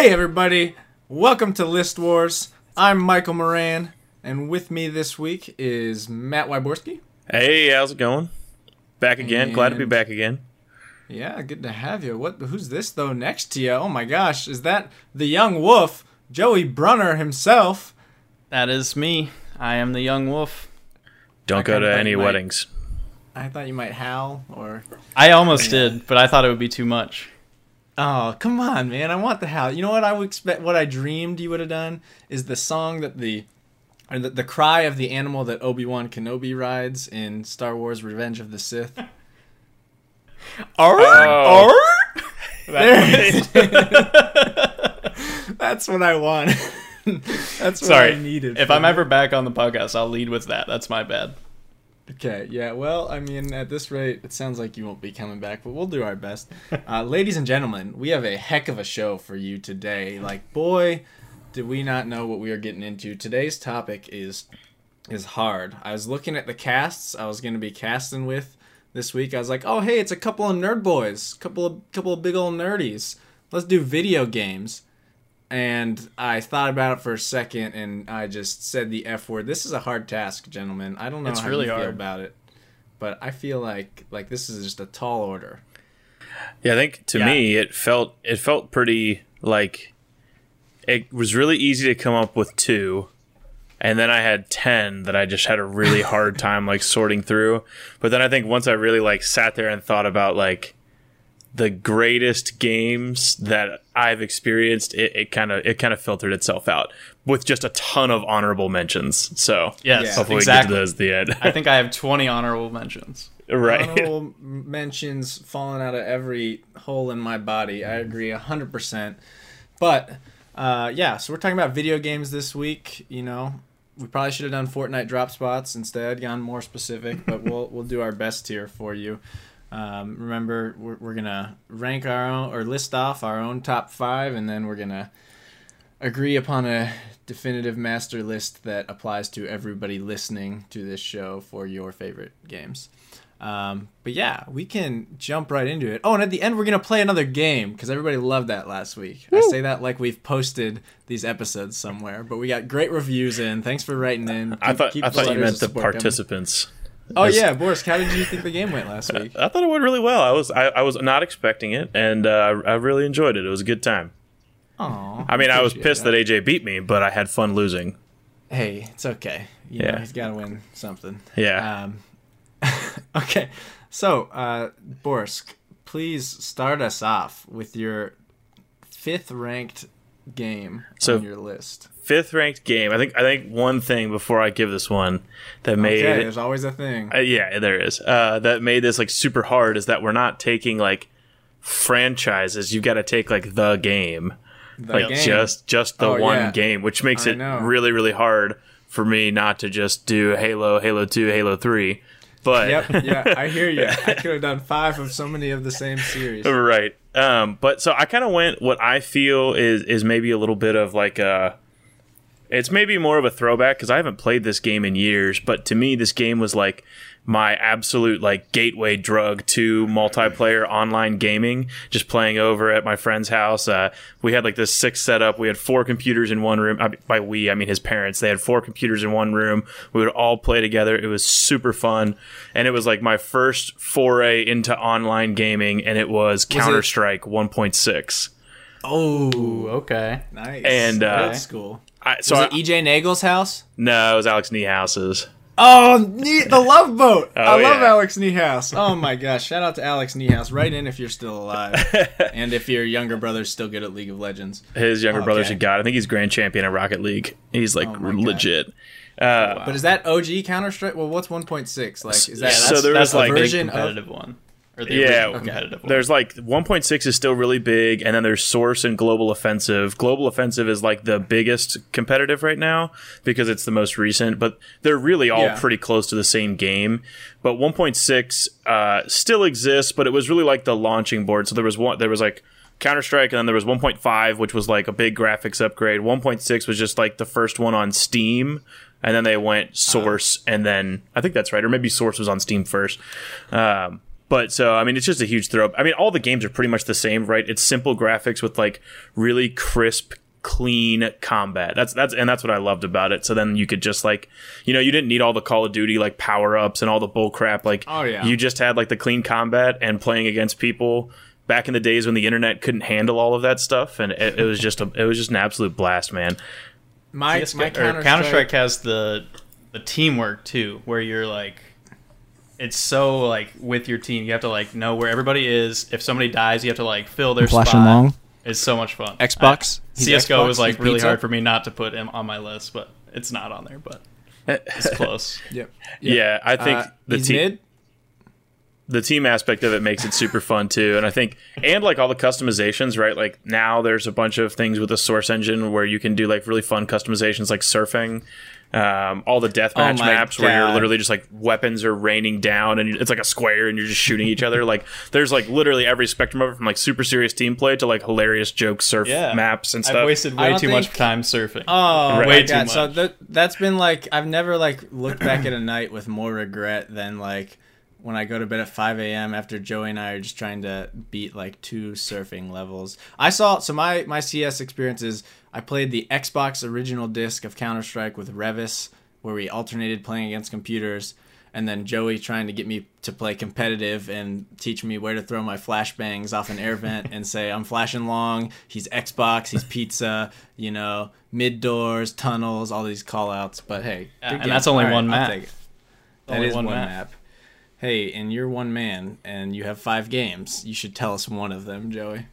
Hey everybody, welcome to List Wars. I'm Michael Moran, and with me this week is Matt Wyborski. Hey, how's it going? Back again, and glad to be back again. Yeah, good to have you. Who's this though next to you? Oh my gosh, is that the young wolf, Joey Brunner himself? That is me. I am the young wolf. Don't go to any weddings. I thought you might howl, or... I almost did, but I thought it would be too much. Oh, come on, man. I want the howl. You know what I would expect? What I dreamed you would have done is the song that the cry of the animal that Obi-Wan Kenobi rides in Star Wars Revenge of the Sith. That's what I want. That's what I needed. If I'm ever back on the podcast, I'll lead with that. That's my bad. Okay, yeah, well, I mean, at this rate, it sounds like you won't be coming back, but we'll do our best. Ladies and gentlemen, we have a heck of a show for you today. Like, boy, did we not know what we are getting into. Today's topic is hard. I was looking at the casts I was going to be casting with this week. I was like, oh, hey, it's a couple of nerd boys, couple of big old nerdies. Let's do video games. And I thought about it for a second, and I just said the F word. This is a hard task, gentlemen. I don't know how you feel about it, but I feel like this is just a tall order. Yeah, I think to me it felt pretty like it was really easy to come up with 2, and then I had 10 that I just had a really hard time like sorting through. But then I think once I really like sat there and thought about like the greatest games that I've experienced, it kind of filtered itself out with just a ton of honorable mentions. So hopefully we get to those at the end. I think I have 20 honorable mentions. Right. Honorable mentions falling out of every hole in my body. I agree 100%. But so we're talking about video games this week. You know, we probably should have done Fortnite drop spots instead, gone more specific, but we'll do our best here for you. Remember, we're gonna rank our own or list off our own top 5, and then we're gonna agree upon a definitive master list that applies to everybody listening to this show for your favorite games. But yeah, we can jump right into it. Oh, and at the end, we're gonna play another game because everybody loved that last week. Woo. I say that like we've posted these episodes somewhere, but we got great reviews in. Thanks for writing in. I thought you meant the participants. Oh yeah, Boris, how did you think the game went last week? I thought it went really well. I was not expecting it, and I really enjoyed it. It was a good time. Aww, I mean, I was pissed that AJ beat me, but I had fun losing. Hey, it's okay. You know, he's got to win something. Yeah. Okay, so Boris, please start us off with your 5th ranked game on your list. 5th ranked game. I think one thing before I give this one that made there's always a thing. There is. That made this like super hard is that we're not taking like franchises. You've got to take like the game. Just the one game, which makes it really, really hard for me not to just do Halo, Halo 2, Halo 3. But I hear you. I could have done 5 of so many of the same series. Right. But so I kind of went what I feel is maybe a little bit of like a, it's maybe more of a throwback because I haven't played this game in years. But to me, this game was like my absolute like gateway drug to multiplayer online gaming. Just playing over at my friend's house. We had like this 6 setup. We had 4 computers in one room. By we, I mean his parents. They had 4 computers in one room. We would all play together. It was super fun, and it was like my first foray into online gaming. And it was Counter-Strike 1.6. Oh, okay, nice. And that's cool. Was it EJ Nagel's house? No, it was Alex Niehaus's. Oh, the Love Boat! Oh, I love Alex Niehaus. Oh my gosh! Shout out to Alex Niehaus. Write in if you're still alive, and if your younger brother's still good at League of Legends. His younger brother's a god. I think he's grand champion at Rocket League. He's like legit. But is that OG Counter-Strike? Well, what's 1.6 like? Is that that's like a version competitive one? Competitive one. There's like 1.6 is still really big, and then there's Source and Global Offensive. Global Offensive is like the biggest competitive right now because it's the most recent, but they're really all pretty close to the same game. But 1.6 still exists, but it was really like the launching board. So there was like Counter-Strike, and then there was 1.5, which was like a big graphics upgrade. 1.6 was just like the first one on Steam, and then they went Source, and then I think that's right, or maybe Source was on Steam first. But so, I mean, it's just a huge throw up. I mean, all the games are pretty much the same, right? It's simple graphics with like really crisp, clean combat. That's what I loved about it. So then you could just like, you know, you didn't need all the Call of Duty like power ups and all the bull crap. Like, oh, yeah. You just had like the clean combat and playing against people back in the days when the internet couldn't handle all of that stuff. And it was just an absolute blast, man. My Counter-Strike has the teamwork too, where you're like, it's so like with your team, you have to like know where everybody is. If somebody dies, you have to like fill their Flash spot. Along. It's so much fun. Xbox. CS:GO was like really hard for me not to put him on my list, but it's not on there. But it's close. Yep. Yeah, I think the team aspect of it makes it super fun too, and I think like all the customizations, right? Like now there's a bunch of things with the Source engine where you can do like really fun customizations, like surfing. All the deathmatch maps where you're literally just like weapons are raining down and it's like a square and you're just shooting each other. Like there's like literally every spectrum of it, from like super serious team play to like hilarious joke surf maps and stuff. I've wasted way too much time surfing. Oh, way too much. So that's been like, I've never like looked back at a night with more regret than like when I go to bed at 5 a.m. after Joey and I are just trying to beat like 2 surfing levels. My CS experience is I played the Xbox original disc of Counter-Strike with Revis, where we alternated playing against computers, and then Joey trying to get me to play competitive and teach me where to throw my flashbangs off an air vent and say, I'm flashing long, he's Xbox, he's pizza, you know, mid-doors, tunnels, all these call-outs. But hey, and that's only one map. That is one map. Hey, and you're one man, and you have 5 games. You should tell us one of them, Joey.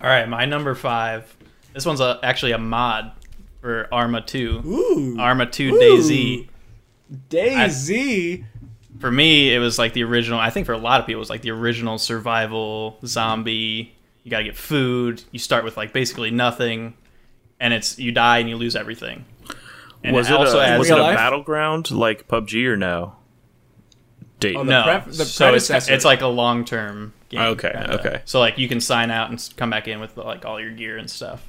All right, my number 5... This one's actually a mod for Arma 2. Ooh. Arma 2 DayZ. DayZ? For me, it was like the original, I think for a lot of people, it was like the original survival zombie. You gotta get food. You start with like basically nothing. And it's you die and you lose everything. And was it a battleground like PUBG or no? It's like a long-term game. Okay. So like you can sign out and come back in with like all your gear and stuff.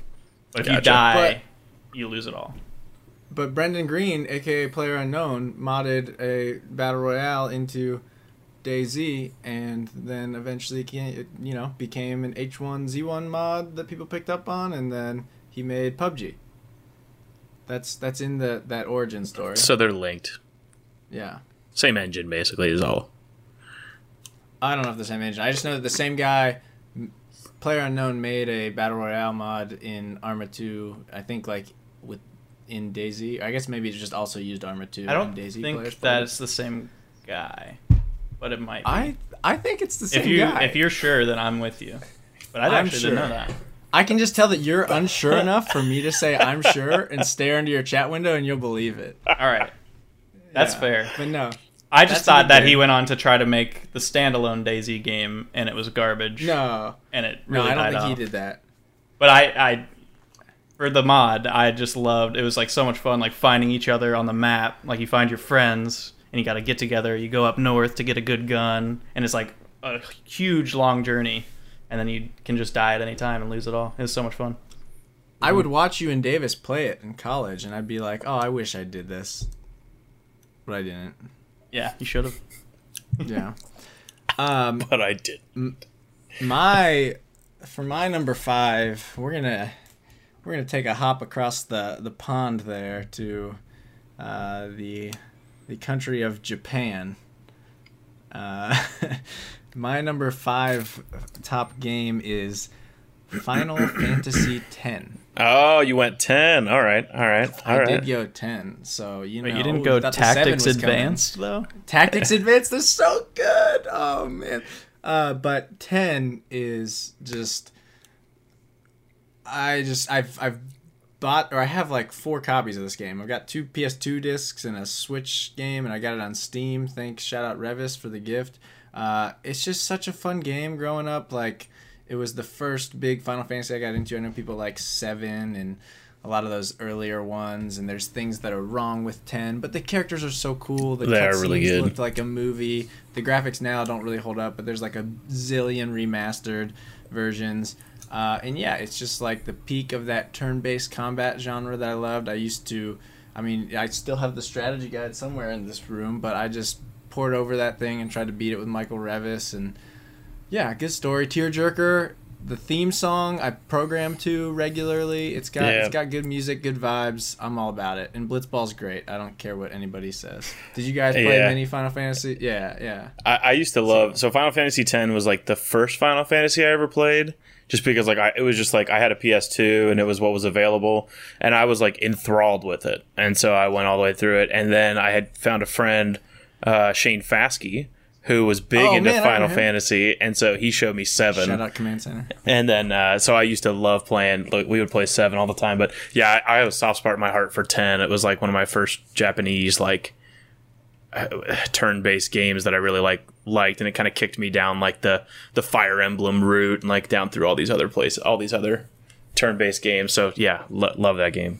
But if you die, you lose it all. But Brendan Greene, aka PlayerUnknown, modded a battle royale into DayZ, and then eventually became an H1Z1 mod that people picked up on, and then he made PUBG. That's in that origin story. So they're linked. Yeah. Same engine, basically, is all. I don't know if the same engine. I just know that the same guy, PlayerUnknown, made a Battle Royale mod in Arma 2, I think, like, in DayZ. I guess maybe it's just also used Arma 2 in DayZ. I don't think that's the same guy, but it might be. I think it's the same guy. If you're sure, then I'm with you. But I actually didn't know that. I can just tell that you're unsure enough for me to say I'm sure and stare into your chat window and you'll believe it. All right. That's fair. But no. I just thought that he went on to try to make the standalone DayZ game, and it was garbage. No. And it really died off. No, I don't think he did that. But for the mod, I just loved, it was like so much fun, like finding each other on the map. Like you find your friends, and you gotta get together. You go up north to get a good gun, and it's like a huge long journey. And then you can just die at any time and lose it all. It was so much fun. I would watch you and Davis play it in college, and I'd be like, oh, I wish I did this. But I didn't. Yeah, you should have. Yeah. But I did. For my number 5, we're gonna take a hop across the pond there to the country of Japan. My number 5 top game is Final Fantasy X. Oh, you went 10. All right. I did go 10. So but you didn't go Tactics Advanced though. Tactics Advanced, they're so good. Oh man. But 10 is just. I've bought, or I have like 4 copies of this game. I've got 2 PS2 discs and a Switch game, and I got it on Steam. Thanks, shout out Revis for the gift. It's just such a fun game. Growing up, like. It was the first big Final Fantasy I got into. I know people like 7 and a lot of those earlier ones, and there's things that are wrong with 10, but the characters are so cool. The cutscenes looked like a movie. The graphics now don't really hold up, but there's like a zillion remastered versions. And yeah, it's just like the peak of that turn-based combat genre that I loved. I still have the strategy guide somewhere in this room, but I just poured over that thing and tried to beat it with Michael Revis. And yeah, good story. Tearjerker, the theme song I program to regularly. It's got good music, good vibes. I'm all about it. And Blitzball's great. I don't care what anybody says. Did you guys play many Final Fantasy? Yeah. I used to love. So Final Fantasy X was like the first Final Fantasy I ever played. Just because I had a PS2 and it was what was available, and I was like enthralled with it, and so I went all the way through it. And then I had found a friend, Shane Faskey, who was big into Final Fantasy, and so he showed me 7. Shout out Command Center. And then so I used to love playing. We would play 7 all the time, but yeah, I have a soft spot in my heart for 10. It was like one of my first Japanese turn-based games that I really liked, and it kind of kicked me down like the Fire Emblem route and like down through all these other places, all these other turn-based games. So yeah, love that game,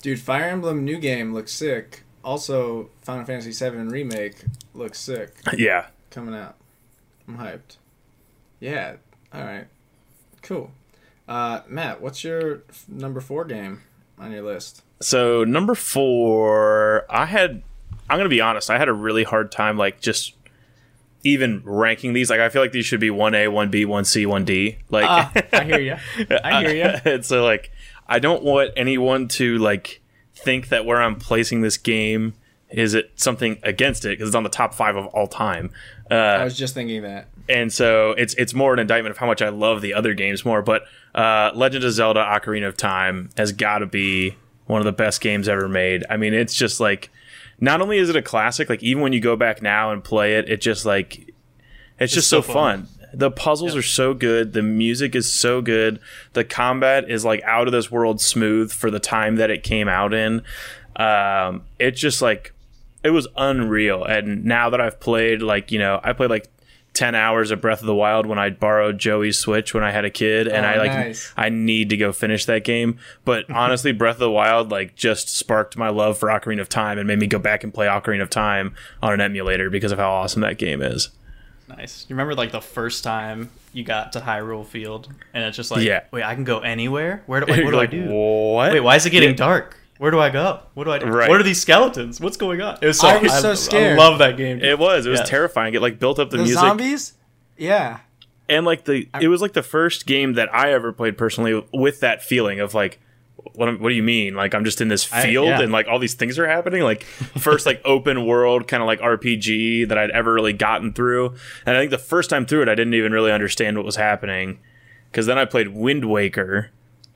dude. Fire Emblem new game looks sick. Also, Final Fantasy VII remake looks sick. Yeah, coming out. I'm hyped. Yeah. All right. Cool. Matt, what's your number 4 game on your list? So number 4, I'm going to be honest, I had a really hard time, just even ranking these. I feel like these should be 1A, 1B, 1C, 1D. I hear you. And so, I don't want anyone to, think that where I'm placing this game is it something against it, because it's on the top 5 of all time. I was just thinking that. And so, it's more an indictment of how much I love the other games more, but Legend of Zelda Ocarina of Time has got to be one of the best games ever made. I mean, it's just, not only is it a classic, even when you go back now and play it, it's just so fun. The puzzles are so good. The music is so good. The combat is out of this world smooth for the time that it came out in. It's just it was unreal. And now that I've played, I played 10 hours of Breath of the Wild when I borrowed Joey's Switch when I had a kid, and nice. I need to go finish that game, but honestly Breath of the Wild just sparked my love for Ocarina of Time and made me go back and play Ocarina of Time on an emulator because of how awesome that game is. Nice. You remember the first time you got to Hyrule Field and it's just wait, I can go anywhere? Wait, why is it getting dark? Where do I go? What do I do? Right. What are these skeletons? What's going on? It was I was so scared. I love that game. Dude. It was terrifying. It built up the music. Zombies? Yeah. And it was the first game that I ever played personally with that feeling of what do you mean? I'm just in this field and all these things are happening. First open world kind of RPG that I'd ever really gotten through. And I think the first time through it, I didn't even really understand what was happening, because then I played Wind Waker.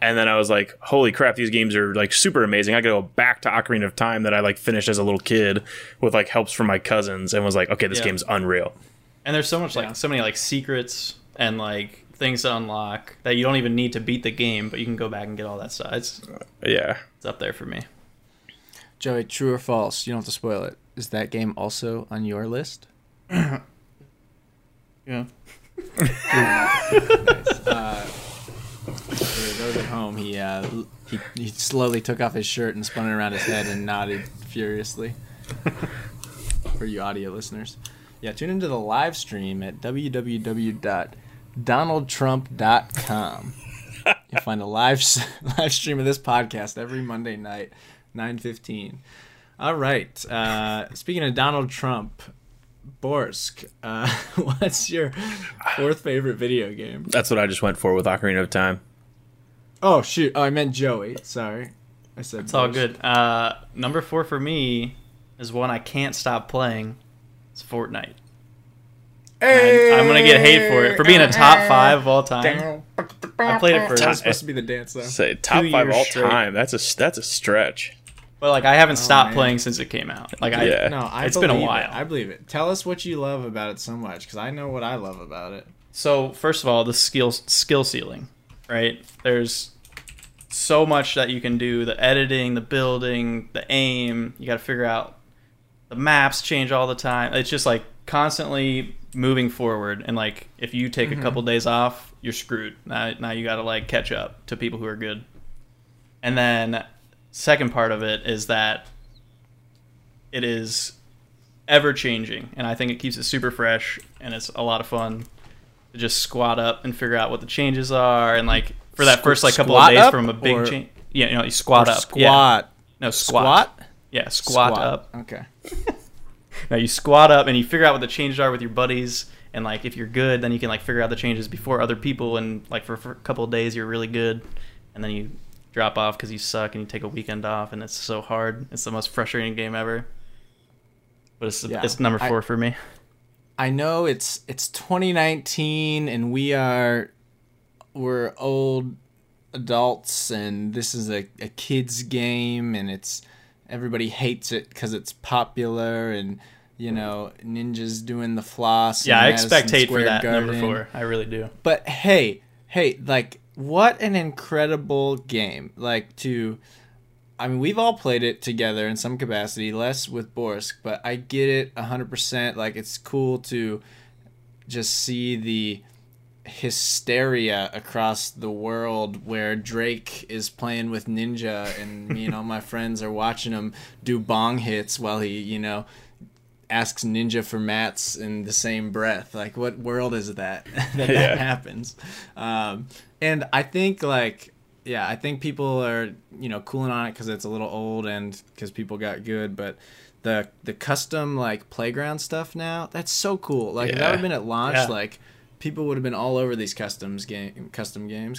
And then I was like, holy crap, these games are super amazing. I could go back to Ocarina of Time that I finished as a little kid with helps from my cousins, and was like, okay, this game's unreal. And there's so much so many secrets and things to unlock that you don't even need to beat the game, but you can go back and get all that stuff. It's up there for me. Joey, true or false? You don't have to spoil it. Is that game also on your list? Yeah. Nice. For those at home, he slowly took off his shirt and spun it around his head and nodded furiously. For you audio listeners, tune into the live stream at www.donaldtrump.com. You'll find a live stream of this podcast every Monday night, 9:15. All right. Speaking of Donald Trump, Borsk, what's your 4th favorite video game? That's what I just went for with Ocarina of Time. Oh, shoot. Oh, I meant Joey. Sorry. I said it's Borsk. All good. Number 4 for me is one I can't stop playing. It's Fortnite. Hey! I'm going to get hate for it. For being a top 5 of all time. I played it first. It's supposed to be the dance, though. Say, top 5 all time. That's a stretch. But I haven't stopped playing since it came out. It's been a while. I believe it. Tell us what you love about it so much, because I know what I love about it. So first of all, the skill ceiling, right? There's so much that you can do: the editing, the building, the aim. You got to figure out the maps change all the time. It's just constantly moving forward, and if you take a couple days off, you're screwed. Now you got to catch up to people who are good, and then. Second part of it is that it is ever-changing, and I think it keeps it super fresh, and it's a lot of fun to just squat up and figure out what the changes are, and for that first couple of days from a big change, you squat up. Squat. Yeah. No, squat. Squat? Yeah, squat up. Okay. Now you squat up and you figure out what the changes are with your buddies, and like if you're good, then you can like figure out the changes before other people, and like for a couple of days you're really good, and then you drop off because you suck and you take a weekend off, and it's so hard. It's the most frustrating game ever. But it's number 4 for me. I know it's 2019 and we're old adults, and this is a kid's game, and it's everybody hates it because it's popular, and you know, Ninja's doing the floss. Yeah, I expect hate for that number 4. I really do. But hey, like what an incredible game! Like we've all played it together in some capacity, less with Borsk, but I get it 100%. Like it's cool to just see the hysteria across the world where Drake is playing with Ninja and me and all my friends are watching him do bong hits while he, you know, asks Ninja for mats in the same breath. Like what world is that happens? And I think like, yeah, I think people are, you know, cooling on it because it's a little old and because people got good, but the custom like playground stuff now, that's so cool. Like if that would have been at launch, like people would have been all over these custom games,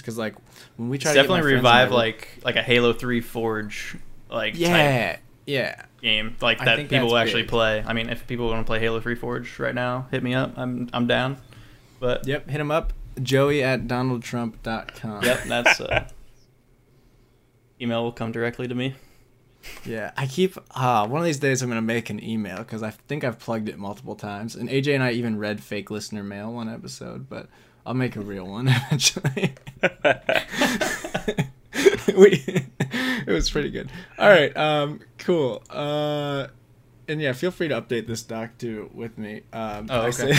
because like when we try to definitely revive like a Halo 3 Forge like type game like that people will actually play. I mean, if people want to play Halo 3 Forge right now, hit me up. I'm down. But yep, hit him up, Joey@DonaldTrump.com. Yep, that's email will come directly to me. Yeah, I keep one of these days I'm gonna make an email because I think I've plugged it multiple times, and AJ and I even read fake listener mail one episode, but I'll make a real one eventually. It was pretty good. All right, cool. And yeah, feel free to update this doc too with me. Okay.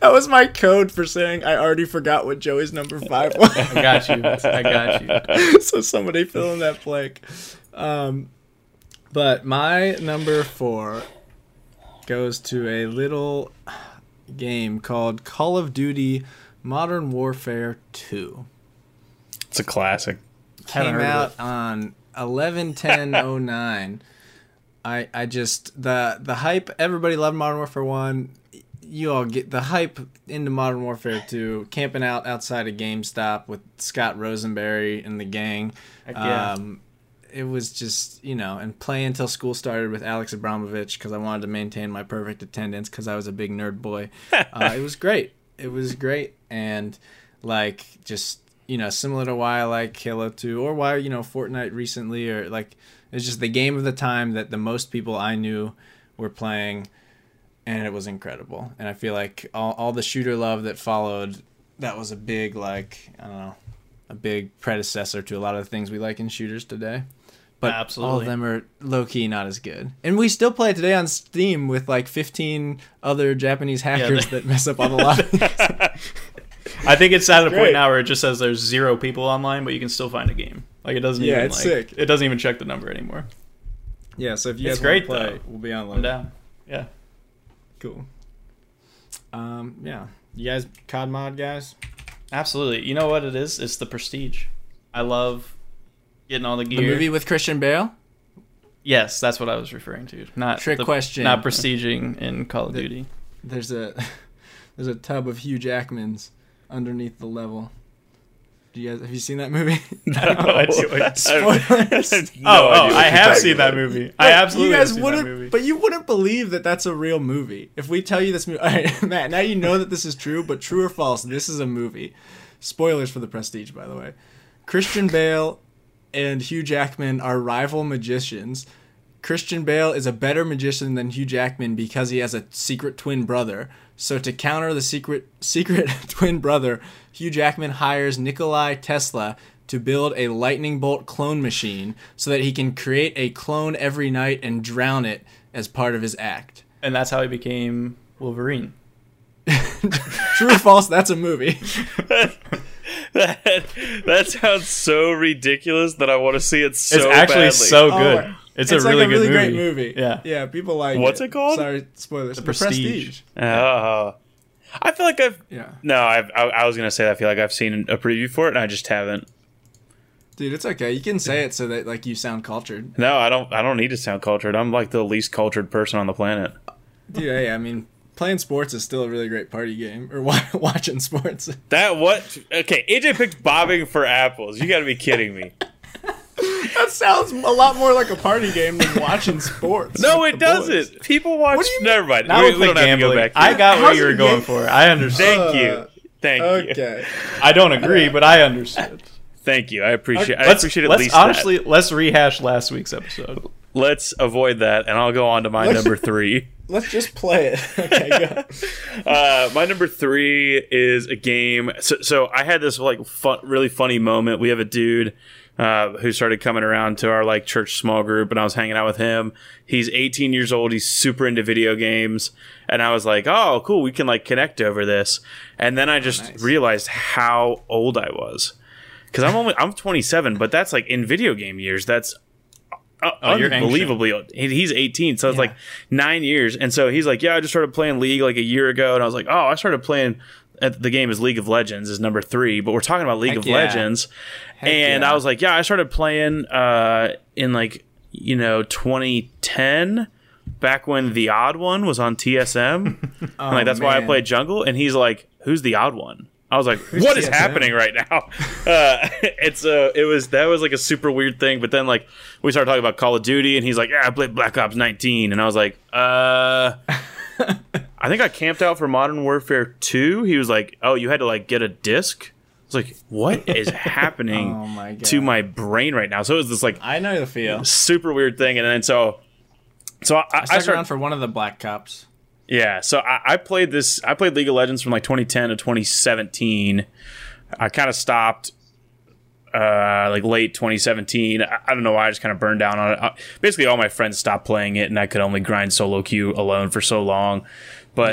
That was my code for saying I already forgot what Joey's number 5 was. I got you. So somebody fill in that blank. But my number 4 goes to a little game called Call of Duty Modern Warfare 2. It's a classic. Came out on 11/10/09. I just the hype. Everybody loved Modern Warfare 1. You all get the hype into Modern Warfare 2, camping out outside of GameStop with Scott Rosenberry and the gang. It was just, you know, and play until school started with Alex Abramovich because I wanted to maintain my perfect attendance because I was a big nerd boy. It was great. And, like, just, you know, similar to why I like Halo 2 or why, you know, Fortnite recently, or, like, it's just the game of the time that the most people I knew were playing, and it was incredible. And I feel like all the shooter love that followed, that was a big, like, I don't know, a big predecessor to a lot of the things we like in shooters today. But absolutely, all of them are low-key not as good. And we still play today on Steam with, like, 15 other Japanese hackers that mess up all the lobbies. I think it's at a point now where it just says there's 0 people online, but you can still find a game. Like, it doesn't even, it's like, sick. It doesn't even check the number anymore. Yeah, so if you guys want to play, we'll be online. I'm down. Yeah. Cool. Yeah. You guys, COD mod guys? Absolutely. You know what it is? It's the prestige. I love getting all the gear. The movie with Christian Bale? Yes, that's what I was referring to. Not trick question. Not prestiging in Call of Duty. There's a tub of Hugh Jackman's underneath the level. Have you seen that movie? No. Spoilers. I have seen that movie. I absolutely have seen that movie. But you wouldn't believe that that's a real movie. If we tell you this movie... All right, Matt, now you know that this is true, but true or false, this is a movie. Spoilers for The Prestige, by the way. Christian Bale and Hugh Jackman are rival magicians. Christian Bale is a better magician than Hugh Jackman because he has a secret twin brother. So to counter the secret twin brother, Hugh Jackman hires Nikola Tesla to build a lightning bolt clone machine so that he can create a clone every night and drown it as part of his act. And that's how he became Wolverine. True or false, that's a movie. That sounds so ridiculous that I want to see it so badly. It's actually so good. It's really, like a really good movie. Yeah, people like What's it called? Sorry, spoilers. The Prestige. Oh. I feel like I've... Yeah. No, I was going to say that. I feel like I've seen a preview for it, and I just haven't. Dude, it's okay. You can say it so that, like, you sound cultured. No, I don't need to sound cultured. I'm, like, the least cultured person on the planet. Dude, hey, I mean, playing sports is still a really great party game, or watching sports. That what? Okay, AJ picked bobbing for apples. You got to be kidding me. That sounds a lot more like a party game than watching sports. No, it doesn't. Boys. People watch. Never mind. We don't have to go back. I got what you were going for. I understand. Thank you. Okay. I don't agree, but I understood. Thank you. I appreciate. I appreciate at least. Honestly, let's rehash last week's episode. Let's avoid that, and I'll go on to my number three. Let's just play it. Okay, go. My number three is a game. So I had this like really funny moment. We have a dude who started coming around to our like church small group, and I was hanging out with him. He's 18 years old. He's super into video games, and I was like, "Oh, cool, we can like connect over this." And then I just realized how old I was, because I'm 27, but that's like in video game years. That's unbelievably old. He's 18, so it's like 9 years. And so he's like, yeah, I just started playing League like a year ago. And I was like, oh, I started playing the game is League of Legends is number three, but we're talking about League of Legends. I was like, yeah, I started playing in like, 2010, back when The Odd One was on TSM. And like that's why I played Jungle. And he's like, who's The Odd One? I was like, what is happening right now? It was like a super weird thing. But then like we started talking about Call of Duty, and he's like, yeah, I played Black Ops 19. And I was like, I think I camped out for Modern Warfare 2. He was like, oh, you had to like get a disc. I was like, what is happening to my brain right now? So it was this like, I know the feel, super weird thing. And then so I stuck around for one of the Black Ops. Yeah, so I played League of Legends from like 2010 to 2017. I kind of stopped like late 2017. I don't know why, I just kind of burned down on it. Basically, all my friends stopped playing it, and I could only grind solo queue alone for so long. But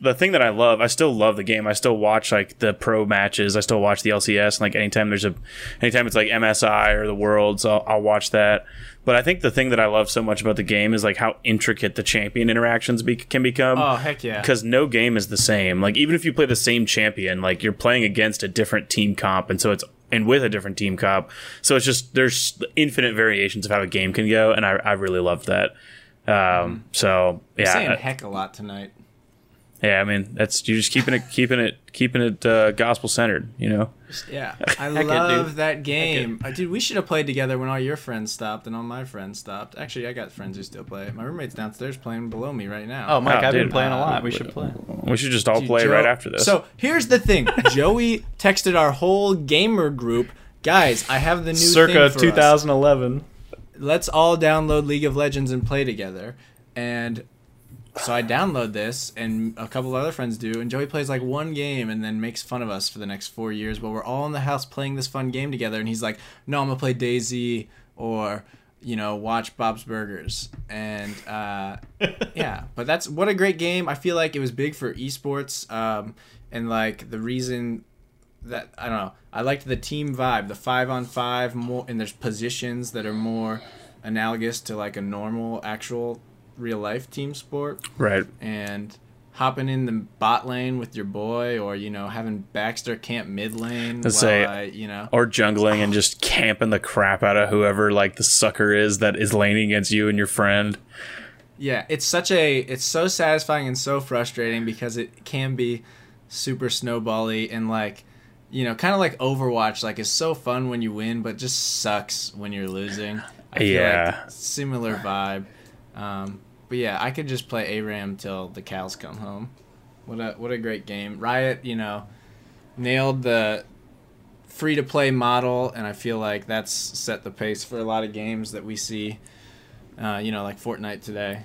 the thing that I love, I still love the game. I still watch like the pro matches. I still watch the LCS. And, like anytime it's like MSI or the Worlds, I'll watch that. But I think the thing that I love so much about the game is like how intricate the champion interactions can become. Oh, heck yeah! Because no game is the same. Like even if you play the same champion, like you're playing against a different team comp, and with a different team comp. So it's just there's infinite variations of how a game can go, and I really love that. I'm saying heck a lot tonight. Yeah, I mean that's you're just keeping it gospel centered, you know. Yeah, I love that game, dude. We should have played together when all your friends stopped and all my friends stopped. Actually, I got friends who still play. My roommate's downstairs playing below me right now. Oh, Mike, I've been playing a lot. We should play. We should just all play right after this. So here's the thing: Joey texted our whole gamer group, guys. I have the new circa thing for 2011. Us. Let's all download League of Legends and play together. And so I download this, and a couple of other friends do, and Joey plays like one game and then makes fun of us for the next 4 years while we're all in the house playing this fun game together. And he's like, no, I'm going to play DayZ or, watch Bob's Burgers. And but that's what a great game. I feel like it was big for esports. And like the reason that, I don't know, I liked the team vibe, the 5-on-5 more, and there's positions that are more analogous to like a normal actual real life team sport. Right. And hopping in the bot lane with your boy, or having Baxter camp mid lane, or jungling and just camping the crap out of whoever like the sucker is that is laning against you and your friend. Yeah, it's so satisfying and so frustrating because it can be super snowbally and like, kind of like Overwatch, like it's so fun when you win, but just sucks when you're losing. I feel like similar vibe. But yeah, I could just play ARAM till the cows come home. What a great game. Riot, nailed the free-to-play model, and I feel like that's set the pace for a lot of games that we see, like Fortnite today.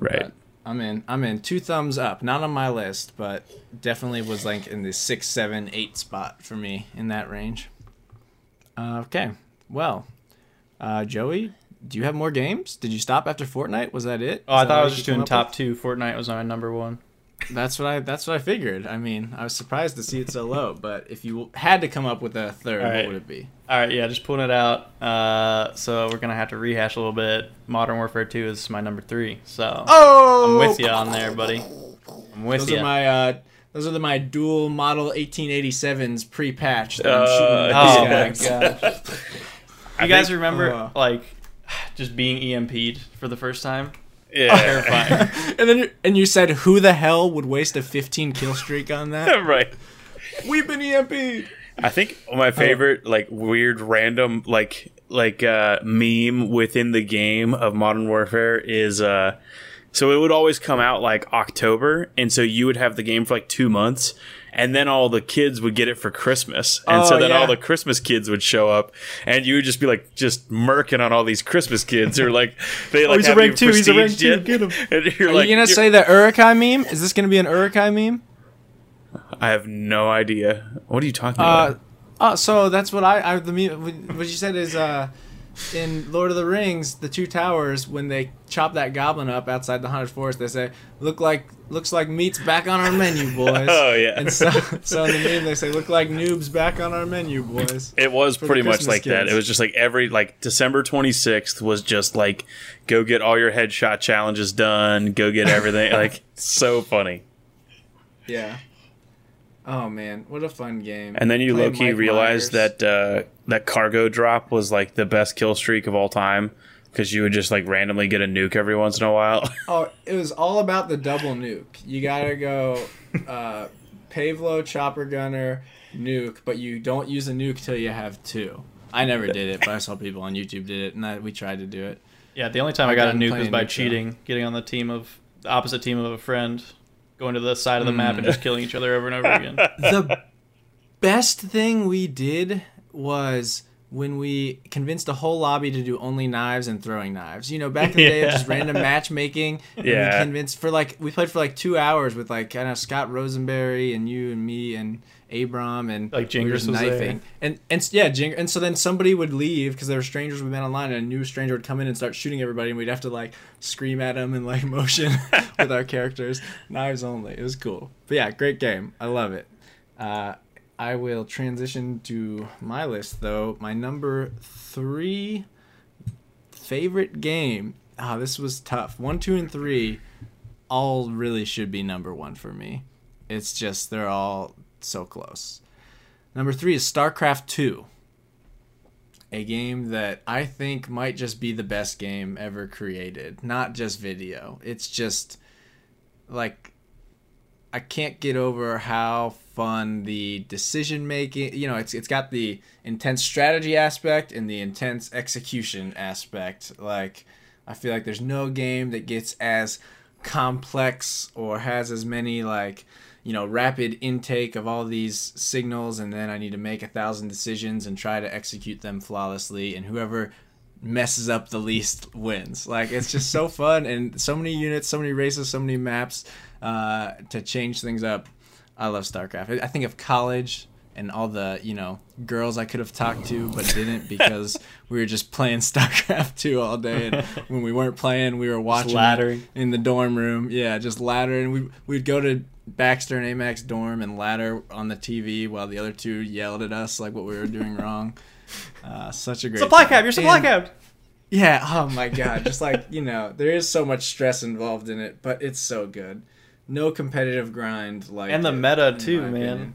Right. But I'm in. 2 thumbs up. Not on my list, but definitely was like in the 6, 7, 8 spot for me in that range. Okay. Well, Joey, do you have more games? Did you stop after Fortnite? Was that it? Oh, I thought I was just doing top 2. Fortnite was my number 1. That's what I figured. I mean, I was surprised to see it so low, but if you had to come up with a third, what would it be? All right, yeah, just pulling it out. So we're going to have to rehash a little bit. Modern Warfare 2 is my number 3. So I'm with you on there, buddy. I'm with you. Those are my dual model 1887s pre-patched that I'm shooting. Oh, my gosh. You guys remember, just being EMP'd for the first time? Yeah. Terrifying. and you said, who the hell would waste a 15 kill streak on that? Right. We've been EMP'd. I think my favorite, like, weird random, like meme within the game of Modern Warfare is, so it would always come out like October, and so you would have the game for like 2 months, and then all the kids would get it for Christmas, and all the Christmas kids would show up, and you would just be like just murking on all these Christmas kids who are like, they like, oh, he's a rank 2, he's a rank 2, get him. Are like, you gonna say the Uruk-hai meme? Is this gonna be an Uruk-hai meme? I have no idea. What are you talking about? So that's what what you said is, in Lord of the Rings, the two towers, when they chop that goblin up outside the haunted forest, they say, looks like meat's back on our menu, boys. Oh, yeah. And so in the meme, they say, look like noobs back on our menu, boys. It was pretty much like that. It was just like every, like, December 26th was just like, go get all your headshot challenges done, go get everything. Like, so funny. Yeah. Oh man, what a fun game! And then you low-key realized that cargo drop was like the best kill streak of all time, because you would just like randomly get a nuke every once in a while. Oh, it was all about the double nuke. You gotta go Pavlo, chopper gunner, nuke, but you don't use a nuke till you have two. I never did it, but I saw people on YouTube did it, and we tried to do it. Yeah, the only time I got a nuke was by cheating, getting on the opposite team of a friend, going to the side of the map and just killing each other over and over again. The best thing we did was when we convinced the whole lobby to do only knives and throwing knives. You know, back in the day, it was just random matchmaking. Yeah. We convinced we played for like 2 hours with like, I don't know, Scott Rosenberry and you and me and Abram and like Jingers knifing. Jinger. And so then somebody would leave because there were strangers we met online, and a new stranger would come in and start shooting everybody, and we'd have to like scream at him and like motion with our characters. Knives only. It was cool. But yeah, great game. I love it. I will transition to my list though. My number 3 favorite game. Oh, this was tough. 1, 2, and 3 all really should be number 1 for me. It's just they're all so close. Number 3 is StarCraft 2, a game that I think might just be the best game ever created. Not just video. It's just like, I can't get over how fun the decision making. You know, it's got the intense strategy aspect and the intense execution aspect. Like, I feel like there's no game that gets as complex or has as many like, you know, rapid intake of all these signals, and then I need to make 1,000 decisions and try to execute them flawlessly, and whoever messes up the least wins. Like, it's just so fun, and so many units, so many races, so many maps to change things up. I love StarCraft. I think of college and all the, you know, girls I could have talked to but didn't, because we were just playing StarCraft 2 all day, and when we weren't playing, we were watching in the dorm room. Yeah, just ladder, and we'd go to Baxter and Amak's dorm and ladder on the TV while the other two yelled at us like what we were doing wrong. Such a great supply cab. You're supply cabbed. Yeah. Oh my God. Just like, you know, there is so much stress involved in it, but it's so good. No competitive grind like. And the meta too, man. Opinion.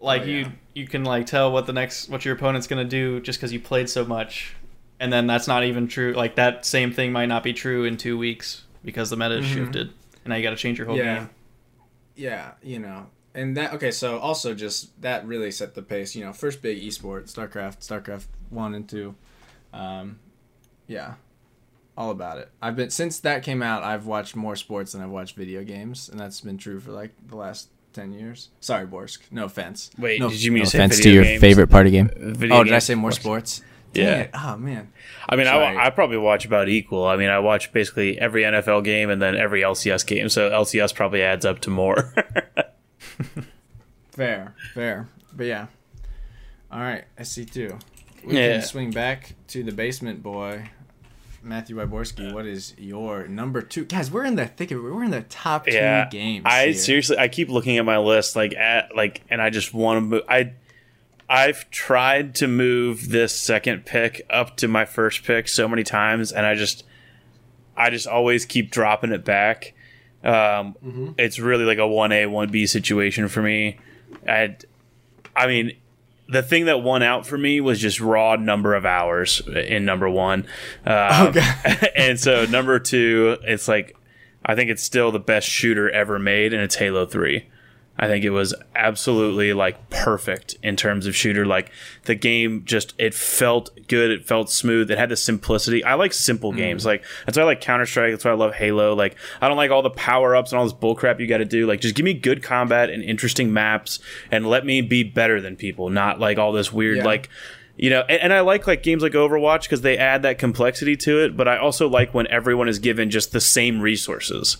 Like, you can like tell what your opponent's gonna do just because you played so much, and then that's not even true. Like, that same thing might not be true in 2 weeks because the meta has shifted, and now you got to change your whole game. Yeah, you know, and that, okay, so also just that really set the pace, you know, first big esport, StarCraft 1 and 2. Yeah, all about it. I've been, since that came out, I've watched more sports than I've watched video games, and that's been true for like the last 10 years. Sorry, Borsk, no offense. Wait, no, did you mean no offense to your favorite party game? Did I say more sports? Yeah. Oh, man. I mean, I probably watch about equal. I mean, I watch basically every NFL game and then every LCS game, so LCS probably adds up to more. Fair. But yeah. All right, SC2. We can swing back to the basement boy, Matthew Wyborski. What is your number 2? Guys, we're in the thick of it. We're in the top 2 games. Seriously, I keep looking at my list, and I just want to move. I've tried to move this second pick up to my first pick so many times, and I just always keep dropping it back. It's really like a 1A, 1B situation for me. I mean, the thing that won out for me was just raw number of hours in number one. And so number two, it's like, I think it's still the best shooter ever made, and it's Halo 3. I think it was absolutely like perfect in terms of shooter. Like the game just, it felt good. It felt smooth. It had the simplicity. I like simple games. Like that's why I like Counter-Strike. That's why I love Halo. Like I don't like all the power-ups and all this bullcrap you got to do. Like just give me good combat and interesting maps and let me be better than people. Not like all this weird, like, you know, and I like games like Overwatch because they add that complexity to it. But I also like when everyone is given just the same resources.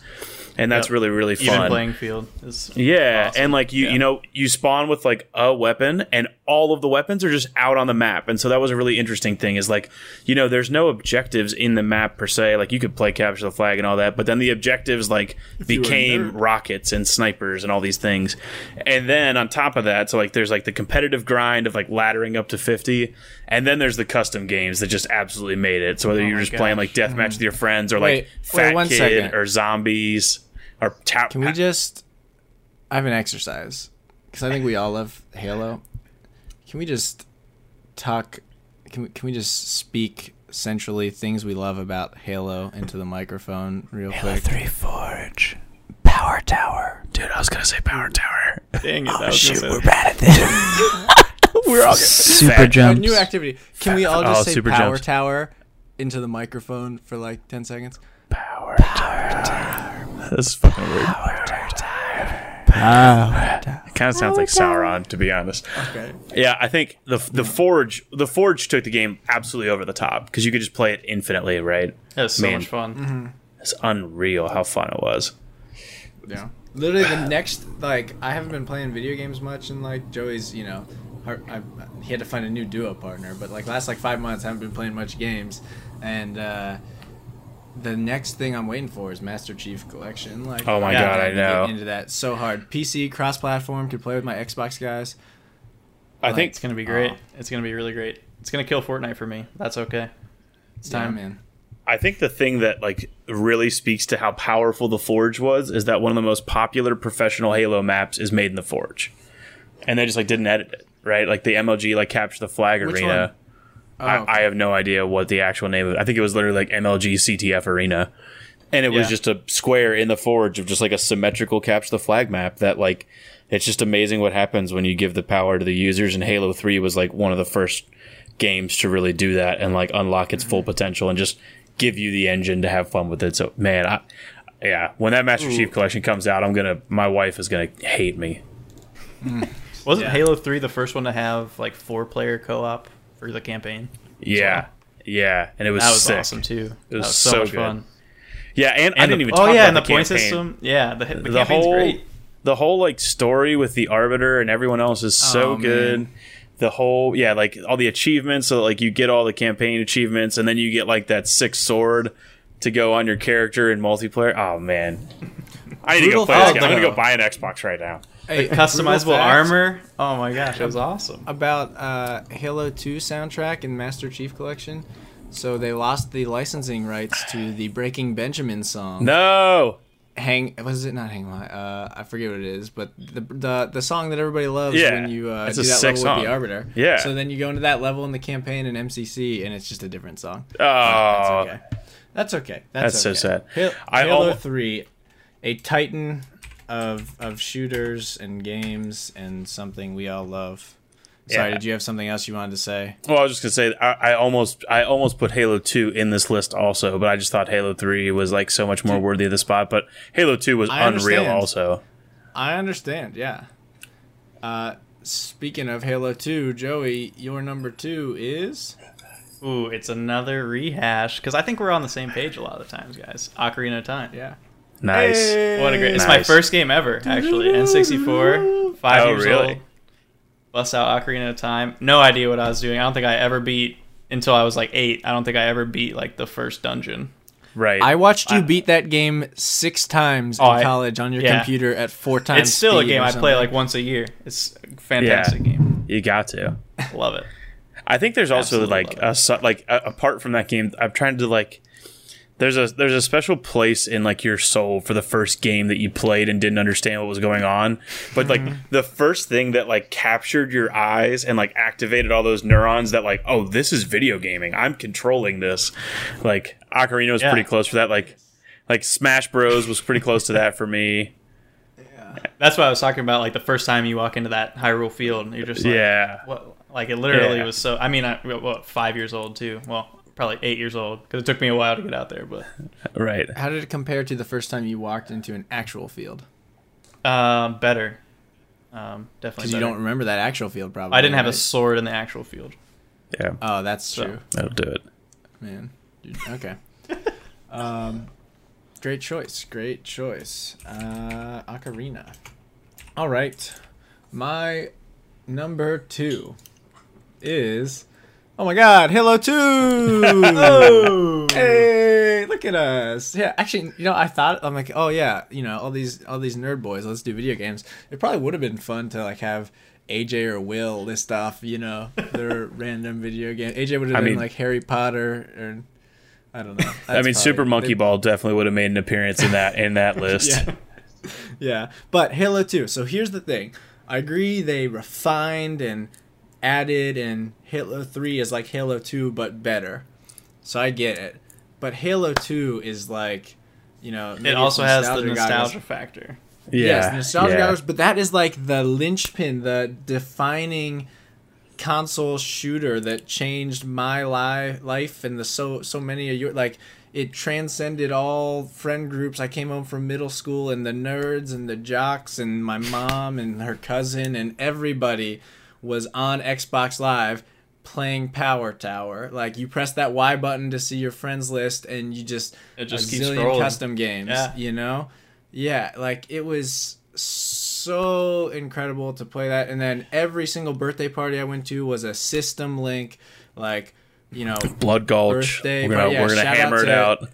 And that's really, really fun. Even playing field is awesome. And like you know, you spawn with like a weapon and all of the weapons are just out on the map. And so that was a really interesting thing is like, you know, there's no objectives in the map per se. Like you could play Capture the Flag and all that, but then the objectives like became rockets and snipers and all these things. And then on top of that, so like there's like the competitive grind of like laddering up to 50. And then there's the custom games that just absolutely made it. So whether you're just playing like deathmatch with your friends or like Fat Kid or Zombies or Can we just have an exercise? Because I think we all love Halo. Can we just talk? Can we just speak centrally things we love about Halo into the microphone real quick? Halo 3 Forge. Power Tower. Dude, I was going to say Power Tower. Dang it. Oh, shoot. We're bad at this. We're all super jumps. New activity. Can we all just say Power jumps. Tower into the microphone for like 10 seconds? Power Tower. That's fucking weird. Power Tower. It kind of sounds like Sauron, to be honest. Okay. Yeah, I think the Forge took the game absolutely over the top because you could just play it infinitely, right? That was so much fun. Mm-hmm. It's unreal how fun it was. Yeah. Literally the next, like, I haven't been playing video games much, and like Joey's, you know, he had to find a new duo partner, but like last like 5 months I haven't been playing much games, and the next thing I'm waiting for is Master Chief Collection. Like, oh my god, I know, into that so hard. PC cross-platform, could play with my Xbox guys. I think it's gonna be great. It's gonna be really great. It's gonna kill Fortnite for me. That's okay. It's time, man. I think the thing that like really speaks to how powerful the Forge was is that one of the most popular professional Halo maps is made in the Forge, and they just like didn't edit it. Right, like the MLG, like Capture the Flag Arena. I have no idea what the actual name of it. I think it was literally like MLG CTF Arena, and it was just a square in the Forge of just like a symmetrical Capture the Flag map. That like, it's just amazing what happens when you give the power to the users. And Halo 3 was like one of the first games to really do that and like unlock its full potential and just give you the engine to have fun with it. So man, when that Master Chief Collection comes out, my wife is gonna hate me. Wasn't Halo 3 the first one to have like 4-player co-op for the campaign? Yeah, yeah, and it was sick. Awesome too. It was so much fun. Yeah, and I didn't even talk about the point system. Yeah, the campaign's great. The whole like story with the Arbiter and everyone else is so good. Man. The whole like all the achievements. So like you get all the campaign achievements, and then you get like that 6th sword to go on your character in multiplayer. Oh man, I need to go play this game. I'm gonna go buy an Xbox right now. Hey, customizable armor. Oh my gosh, that was awesome. About Halo 2 soundtrack and Master Chief Collection. So they lost the licensing rights to the Breaking Benjamin song. No. Was it not Hang Low? I forget what it is, but the song that everybody loves when you do that level with the Arbiter. Yeah. So then you go into that level in the campaign in MCC, and it's just a different song. Oh. That's okay. That's so sad. Halo 3, a titan of shooters and games and something we all love. Sorry, did you have something else you wanted to say? Well, I was just going to say, I almost put Halo 2 in this list also, but I just thought Halo 3 was like so much more worthy of the spot, but Halo 2 was unreal also. I understand, yeah. Speaking of Halo 2, Joey, your number 2 is? Ooh, it's another rehash, because I think we're on the same page a lot of the times, guys. Ocarina of Time. Yeah. Nice. Hey, what a great! It's my first game ever, actually. N64, 5 years old. Bust out Ocarina of Time. No idea what I was doing. I don't think I ever beat until I was like 8. I don't think I ever beat like the first dungeon. Right. I watched you beat that game 6 times in college on your computer at 4 times. It's still a game I play like once a year. It's a fantastic game. You got to love it. I think there's also like apart from that game, I'm trying to like. There's a special place in like your soul for the first game that you played and didn't understand what was going on, but like the first thing that like captured your eyes and like activated all those neurons that like, oh, this is video gaming, I'm controlling this. Like Ocarina was pretty close for that. Like Smash Bros was pretty close to that for me. Yeah, that's what I was talking about. Like the first time you walk into that Hyrule Field, and you're just like, what? Like it literally was so. I mean, I 5 years old too. Well, probably 8 years old, because it took me a while to get out there. But right, how did it compare to the first time you walked into an actual field? Better, definitely. Because you don't remember that actual field, probably. I didn't have a sword in the actual field. Yeah. Oh, that's true. That'll do it, man. Okay. Great choice. Great choice. Ocarina. All right, my number two is. Oh my God! Hello, too. Oh, hey, look at us. Yeah, actually, you know, I thought I'm like, oh yeah, you know, all these nerd boys. Let's do video games. It probably would have been fun to like have AJ or Will list off, you know, their random video game. AJ would have been like Harry Potter, or I don't know. That's Super Monkey Ball definitely would have made an appearance in that list. Yeah, but Halo 2. So here's the thing. I agree. They refined and added, and Halo 3 is like Halo 2 but better, so I get it. But Halo 2 is like, you know, it also has the nostalgia factor. Yes, nostalgia goggles, but that is like the linchpin, the defining console shooter that changed my life and the so many of your, like, it transcended all friend groups. I came home from middle school and the nerds and the jocks and my mom and her cousin and everybody was on Xbox Live playing Power Tower. Like, you press that Y button to see your friends list, and you just keeps scrolling. Custom games, you know? Yeah, like, it was so incredible to play that. And then every single birthday party I went to was a system link, like, you know, Blood Gulch. We're gonna hammer it out.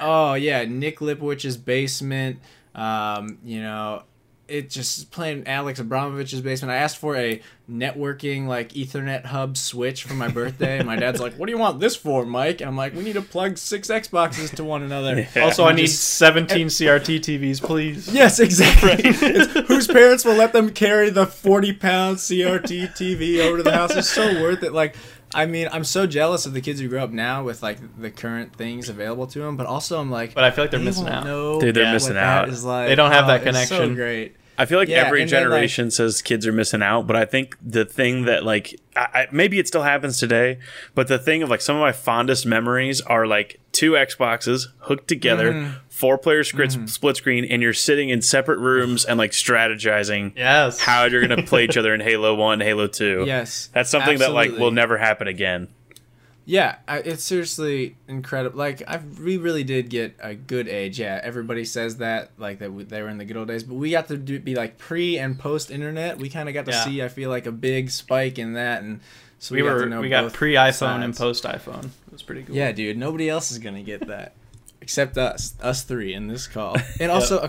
Oh, yeah, Nick Lipowich's basement, you know... It just playing Alex Abramovich's basement. I asked for a networking, like, Ethernet hub switch for my birthday. And my dad's like, what do you want this for, Mike? And I'm like, we need to plug 6 Xboxes to one another. Yeah. Also, I need 17 CRT TVs, please. Yes, exactly. Whose parents will let them carry the 40-pound CRT TV over to the house? It's so worth it. Like, I mean, I'm so jealous of the kids who grow up now with, like, the current things available to them. But also, I'm like... But I feel like they're missing out. Dude, they're missing out. Like, they don't have that connection. It's so great. I feel like every generation says kids are missing out, but I think the thing that, like, maybe it still happens today, but the thing of, like, some of my fondest memories are, like, 2 Xboxes hooked together, 4-player split screen, and you're sitting in separate rooms and, like, strategizing how you're going to play each other in Halo 1, Halo 2. Yes. That's something that, like, will never happen again. Yeah, it's seriously incredible. Like, we really did get a good age. Yeah, everybody says that, like, they were in the good old days. But we got to be, like, pre- and post-internet. We kind of got to see, I feel like, a big spike in that. And so we got pre-iPhone and post-iPhone. It was pretty cool. Yeah, dude, nobody else is going to get that except us three in this call. And also,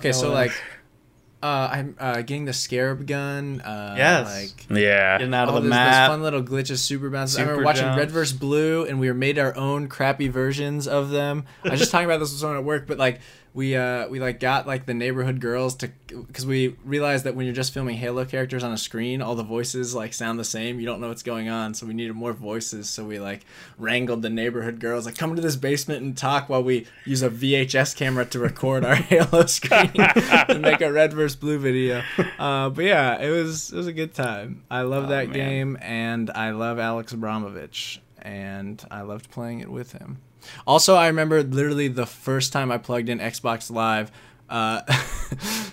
I'm getting the scarab gun. Getting out of the map. Those fun little glitches, super bounces. I remember watching Red vs. Blue, and we made our own crappy versions of them. I was just talking about this with someone at work, but like we like got like the neighborhood girls to, because we realized that when you're just filming Halo characters on a screen, all the voices like sound the same. You don't know what's going on, so we needed more voices. So we like wrangled the neighborhood girls, like, come to this basement and talk while we use a VHS camera to record our Halo screen to make a Red vs. Blue video. But yeah, it was a good time. I love that game, and I love Alex Abramovich, and I loved playing it with him. Also, I remember literally the first time I plugged in Xbox Live,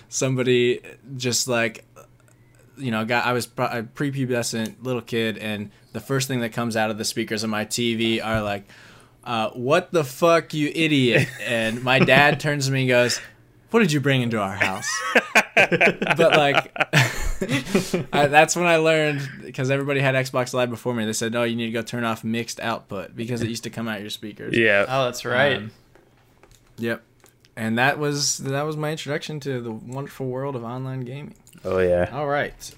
somebody just like, you know, I was a prepubescent little kid, and the first thing that comes out of the speakers of my TV are like, what the fuck, you idiot. And my dad turns to me and goes, what did you bring into our house? But like, that's when I learned, because everybody had Xbox Live before me. They said, no, you need to go turn off mixed output, because it used to come out your speakers. Yeah. Oh, that's right. Yep. And that was my introduction to the wonderful world of online gaming. Oh yeah. All right.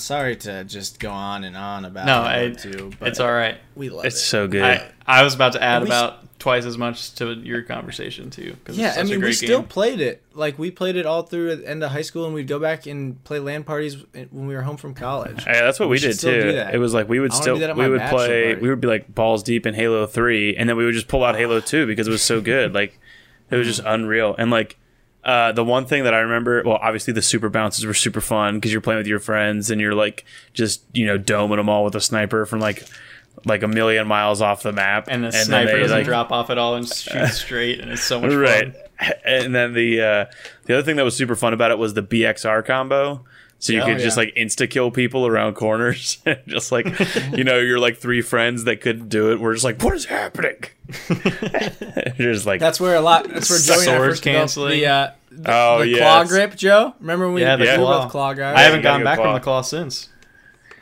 Sorry to just go on and on about Halo 2, but it's all right. We love it. It's so good. I was about to add about twice as much to your conversation too. Yeah, I mean, we still played it. Like, we played it all through the end of high school, and we'd go back and play LAN parties when we were home from college. Hey, that's what we did too. It was like we would be like balls deep in Halo 3, and then we would just pull out Halo 2 because it was so good. Like, it was just unreal. And like, the one thing that I remember, well, obviously the super bounces were super fun because you're playing with your friends and you're like just, you know, doming them all with a sniper from like a million miles off the map, and the sniper doesn't drop off at all and shoots straight, and it's so much fun. And then the other thing that was super fun about it was the BXR combo, so you could just like insta kill people around corners. Just like, you know, you're like three friends that couldn't do it. We're just like, what is happening? Just like, that's where Joey and I first canceling the claw grip. Joe, remember when we had the cool claw guy? I haven't gone back from the claw since.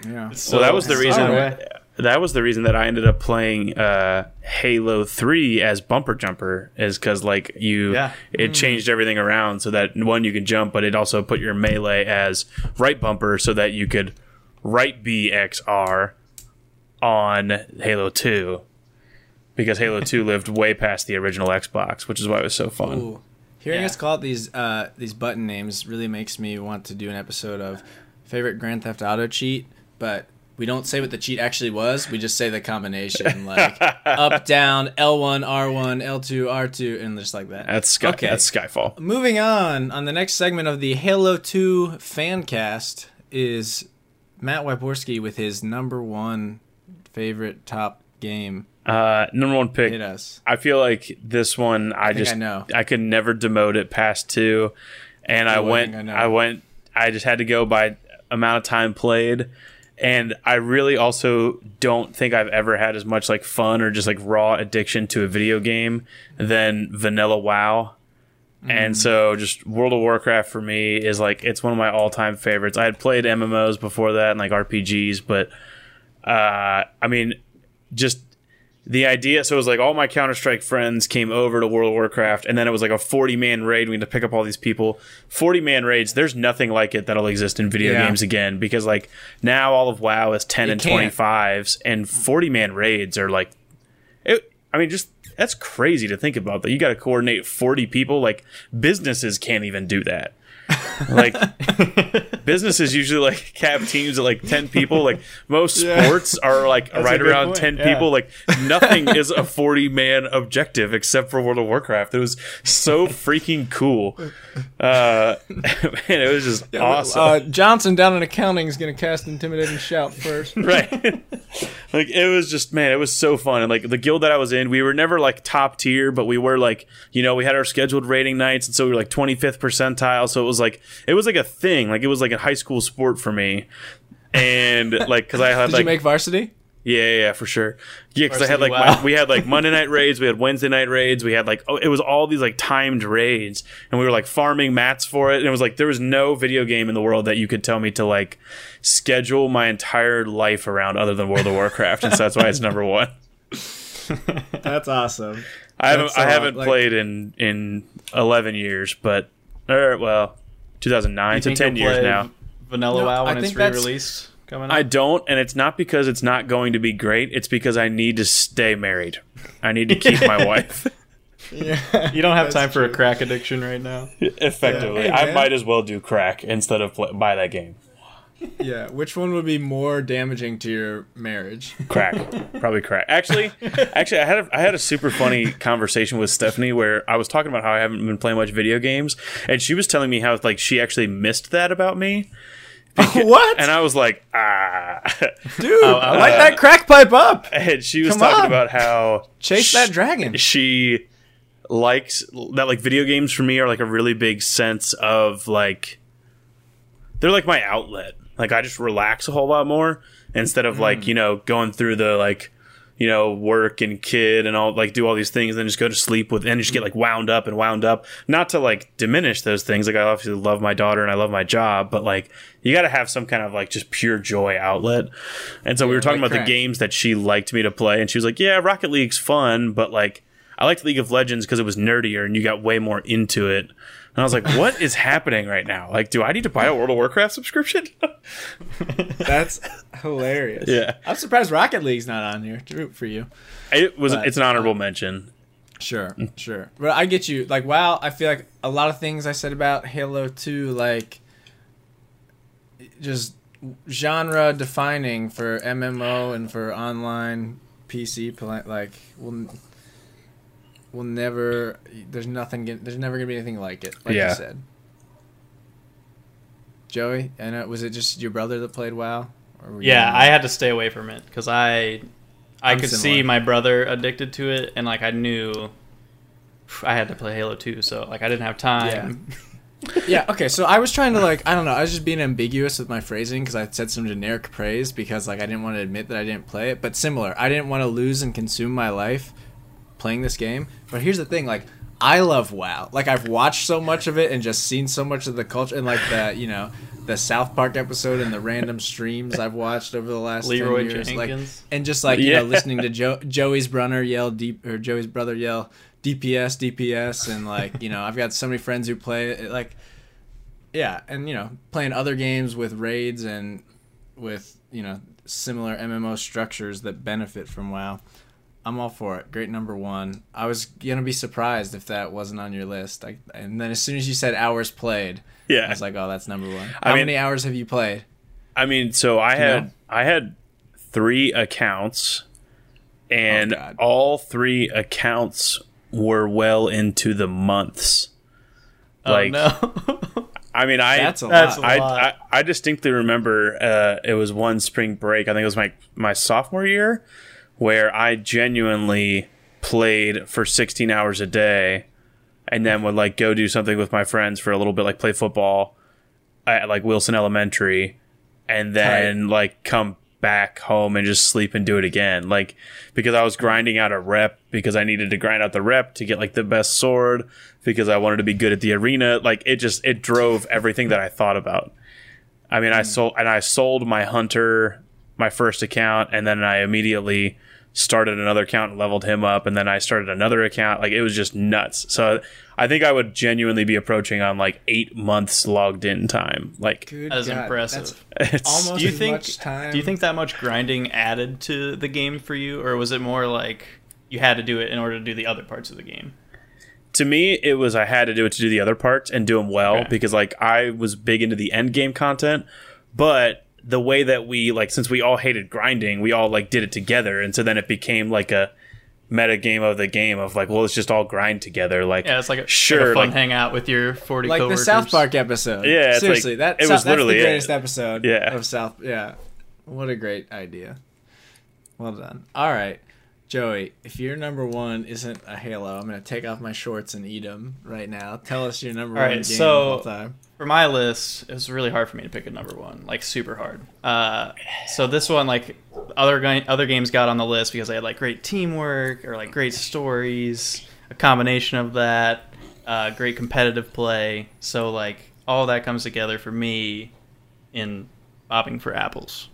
Yeah, so that was the reason. That was the reason that I ended up playing Halo 3 as Bumper Jumper, is because like it changed everything around so that one, you can jump, but it also put your melee as right bumper so that you could right BXR on Halo 2, because Halo 2 lived way past the original Xbox, which is why it was so fun. Ooh. Hearing us call out these button names really makes me want to do an episode of favorite Grand Theft Auto cheat, but we don't say what the cheat actually was. We just say the combination, like up, down, L1, R1, L2, R2, and just like that. That's Skyfall. Moving on the next segment of the Halo 2 fan cast is Matt Wyborski with his number one favorite top game. Number one pick. Hit us. I feel like this one, I could never demote it past two, and I just had to go by amount of time played. And I really also don't think I've ever had as much like fun or just like raw addiction to a video game than vanilla WoW. Mm. And so just World of Warcraft for me is like, it's one of my all time favorites. I had played MMOs before that and like RPGs, but I mean, just the idea. So it was like all my Counter-Strike friends came over to World of Warcraft, and then it was like a 40-man raid. We had to pick up all these people. 40-man raids, there's nothing like it that'll exist in video games again, because like now all of WoW is 10 and 25s, and 40-man raids are like, that's crazy to think about, that you got to coordinate 40 people. Like, businesses can't even do that. Like, businesses usually like have teams of like 10 people. Like, most sports are like right around 10 people. Like, nothing is a 40-man objective except for World of Warcraft. It was so freaking cool. Man, it was just awesome. Johnson down in accounting is gonna cast Intimidating Shout first. Right. Like, it was just, man, it was so fun. And like, the guild that I was in, we were never like top tier, but we were like, you know, we had our scheduled rating nights, and so we were like 25th percentile. So it was like a thing. Like, it was like a high school sport for me. And like, because I had did you make varsity? Yeah, for sure. Yeah, because I had like we had like Monday night raids, we had Wednesday night raids, we had like it was all these like timed raids, and we were like farming mats for it. And it was like, there was no video game in the world that you could tell me to like schedule my entire life around other than World of Warcraft, and so that's why it's number one. That's awesome. I haven't like played in 11 years, but or well, 2009, so 10 years now. Vanilla WoW when it's re-released coming up? I don't, and it's not because it's not going to be great. It's because I need to stay married. I need to keep my wife. Yeah, you don't have time for a crack addiction right now. Effectively. Yeah. Hey, I might as well do crack instead of buy that game. Yeah, which one would be more damaging to your marriage? Crack. Probably crack. Actually, I had a super funny conversation with Stephanie where I was talking about how I haven't been playing much video games, and she was telling me how like she actually missed that about me. What? And I was like, dude, light that crack pipe up. And she was talking about how chase that dragon. She likes that, like, video games for me are like a really big sense of like, they're like my outlet. Like, I just relax a whole lot more instead of like, you know, going through the like, you know, work and kid and all, like do all these things and then just go to sleep with and just get like wound up. Not to like diminish those things. Like, I obviously love my daughter and I love my job, but like you got to have some kind of like just pure joy outlet. And so we were talking about the games that she liked me to play, and she was like, yeah, Rocket League's fun, but like I liked League of Legends because it was nerdier and you got way more into it. And I was like, what is happening right now? Like, do I need to buy a World of Warcraft subscription? That's hilarious. Yeah. I'm surprised Rocket League's not on here to root for you. It's an honorable mention. Sure, sure. But I get you. Like, wow, I feel like a lot of things I said about Halo 2, like, just genre defining for MMO and for online PC play, like, we'll never, there's never going to be anything like it, like you said. Joey, and was it just your brother that played WoW? Or I had to stay away from it because I could see my brother addicted to it, and like I knew I had to play Halo 2, so like I didn't have time. Yeah, yeah, okay. So I was trying to, like, I don't know, I was just being ambiguous with my phrasing because I said some generic praise because like I didn't want to admit that I didn't play it, but similar, I didn't want to lose and consume my life playing this game. But here's the thing, like, I love WoW. Like, I've watched so much of it and just seen so much of the culture and, like, the, you know, the South Park episode and the random streams I've watched over the last 10 years. Jenkins. Like, and just, like, you know, listening to Joey's brother yell DPS, DPS, and, like, you know, I've got so many friends who play it, like, yeah, and, you know, playing other games with raids and with, you know, similar MMO structures that benefit from WoW. I'm all for it. Great number one. I was going to be surprised if that wasn't on your list. And then as soon as you said hours played, I was like, oh, that's number one. How many hours have you played? I mean, so I had 3 accounts, and all 3 accounts were well into the months. Like, oh, no. I mean, that's a lot. I distinctly remember it was one spring break. I think it was my sophomore year, where I genuinely played for 16 hours a day and then would, like, go do something with my friends for a little bit, like play football at, like, Wilson Elementary, and then, like, come back home and just sleep and do it again. Like, because I was grinding out a rep because I needed to grind out the rep to get, like, the best sword because I wanted to be good at the arena. Like, it drove everything that I thought about. I mean, I sold my hunter, my first account, and then I immediately started another account and leveled him up, and then I started another account. Like, it was just nuts. So I think I would genuinely be approaching on, like, 8 months logged in time. Like, good, that is impressive. That's almost much time. Do you think that much grinding added to the game for you, or was it more like you had to do it in order to do the other parts of the game? To me, it was I had to do it to do the other parts and do them well, because, like, I was big into the end game content, but the way that we, like, since we all hated grinding, we all, like, did it together, and so then it became like a meta game of the game of, like, well, let's just all grind together. Like, yeah, it's like a fun, like, hangout with your 40 like coworkers. The South Park episode. Yeah, seriously, like, that's literally the greatest episode of South. Yeah, what a great idea. Well done. All right, Joey, if your number one isn't a Halo, I'm gonna take off my shorts and eat them right now. Tell us your number one game of all time. For my list, it was really hard for me to pick a number one, like, super hard. So this one, like, other games got on the list because they had, like, great teamwork or, like, great stories, a combination of that, great competitive play. So, like, all that comes together for me in bobbing for apples.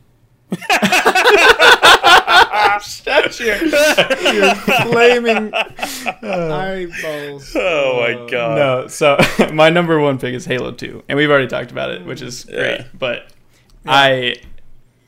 Shut your flaming eyeballs. Oh my god. No, so my number one pick is Halo 2, and we've already talked about it, which is great, but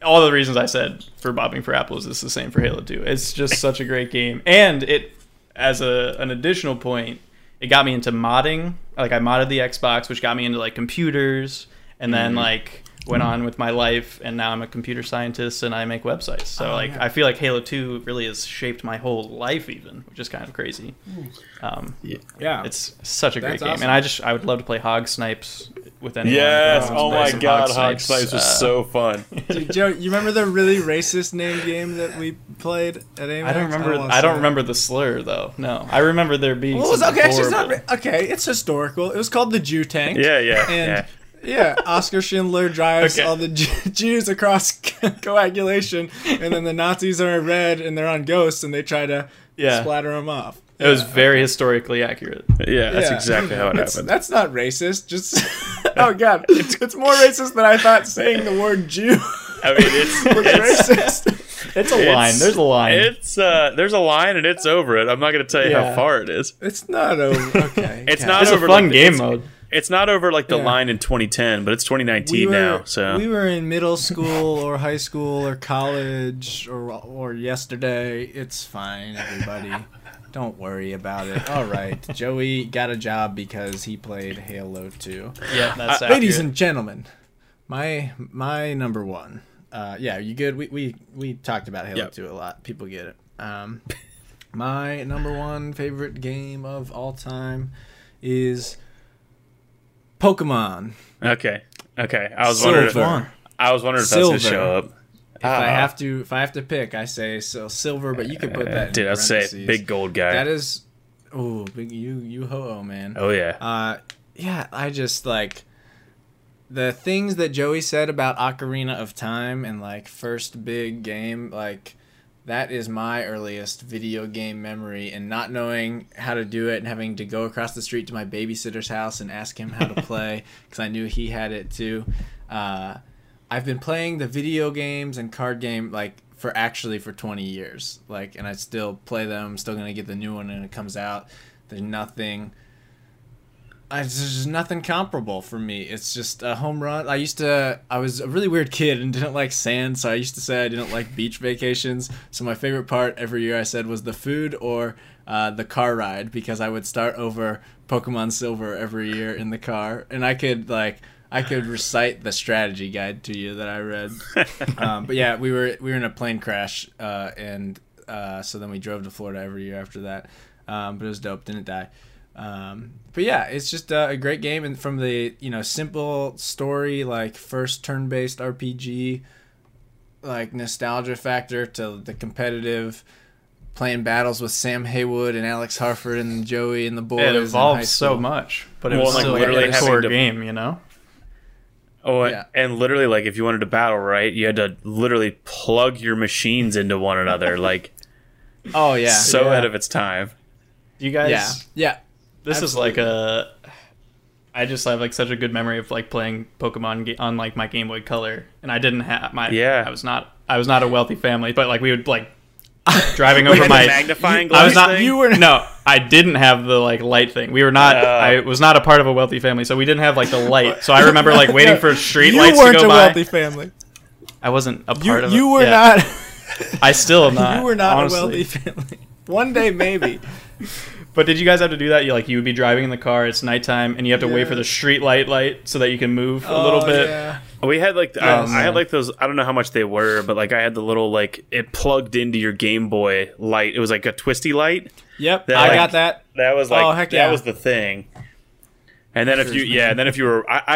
all the reasons I said for bobbing for apples is the same for Halo 2. It's just such a great game, and it, as an additional point, it got me into modding. Like, I modded the Xbox, which got me into, like, computers, and then, like, went on with my life, and now I'm a computer scientist and I make websites. So I feel like Halo 2 really has shaped my whole life, even, which is kind of crazy. It's such a great game. Awesome. And I would love to play Hog Snipes with anyone. Yes, oh my god, Hog Snipes was so fun. Dude, Joe, you remember the really racist name game that we played at Amex? I don't remember the slur though. No, I remember there being. Well, it's historical. It was called the Jew Tank. Yeah, Oscar Schindler drives all the Jews across coagulation, and then the Nazis are in red, and they're on ghosts, and they try to splatter them off. It was very historically accurate. Yeah, that's exactly how it happened. That's not racist. Just oh god, it's more racist than I thought. Saying the word Jew, I mean, it's racist. It's a line. There's a line. There's a line, and it's over it. I'm not going to tell you how far it is. It's not over. Okay, it's not over. It's a fun game mode. It's not over, like, the line in 2010, but it's 2019 now. So we were in middle school or high school or college or yesterday. It's fine, everybody. Don't worry about it. All right. Joey got a job because he played Halo 2. Yeah, that's accurate. Ladies and gentlemen, my number one. Yeah, you good? We talked about Halo 2 a lot. People get it. My number one favorite game of all time is Pokemon. Okay. I was wondering if that's gonna show up. If I have to pick, I say so silver, but you could put that. Dude, I'll say big gold guy. That is, big you ho-oh, man. Oh yeah. Yeah. I just like the things that Joey said about Ocarina of Time and like first big game. Like that is my earliest video game memory, and not knowing how to do it and having to go across the street to my babysitter's house and ask him how to play because I knew he had it too. I've been playing the video games and card game like for 20 years. Like, and I still play them. I'm still going to get the new one when it comes out. There's nothing comparable for me. It's just a home run. I was a really weird kid and didn't like sand, so I used to say I didn't like beach vacations. So my favorite part every year I said was the food or the car ride, because I would start over Pokemon Silver every year in the car, and I could recite the strategy guide to you that I read. But yeah, we were in a plane crash, and so then we drove to Florida every year after that. But it was dope. Didn't die. But yeah, it's just a great game. And from the simple story, like first turn-based RPG, like nostalgia factor, to the competitive, playing battles with Sam Haywood and Alex Harford and Joey and the boys. It evolved so much, but it was like literally a core game, Oh, yeah. And literally, like, if you wanted to battle, right, you had to literally plug your machines into one another. Like, oh, yeah. So ahead of its time. You guys. Yeah. This absolutely. Is like a. I just have like such a good memory of like playing Pokemon on like my Game Boy Color. And I didn't have my. Yeah. I was not a wealthy family, but like we would like driving over my magnifying glass. I was not. Thing? You were no. I didn't have the like light thing. We were not. I was not a part of a wealthy family, so we didn't have like the light. So I remember like waiting for street lights to go by. You weren't a wealthy family. I wasn't a part of it. You were not. I still am not. You were not honestly. A wealthy family. One day maybe. But did you guys have to do that? You would be driving in the car. It's nighttime, and you have to wait for the street light so that you can move a little bit. Yeah. We had like I had like those. I don't know how much they were, but like I had the little like it plugged into your Game Boy light. It was like a twisty light. Yep, I got that. That was like that was the thing. And then I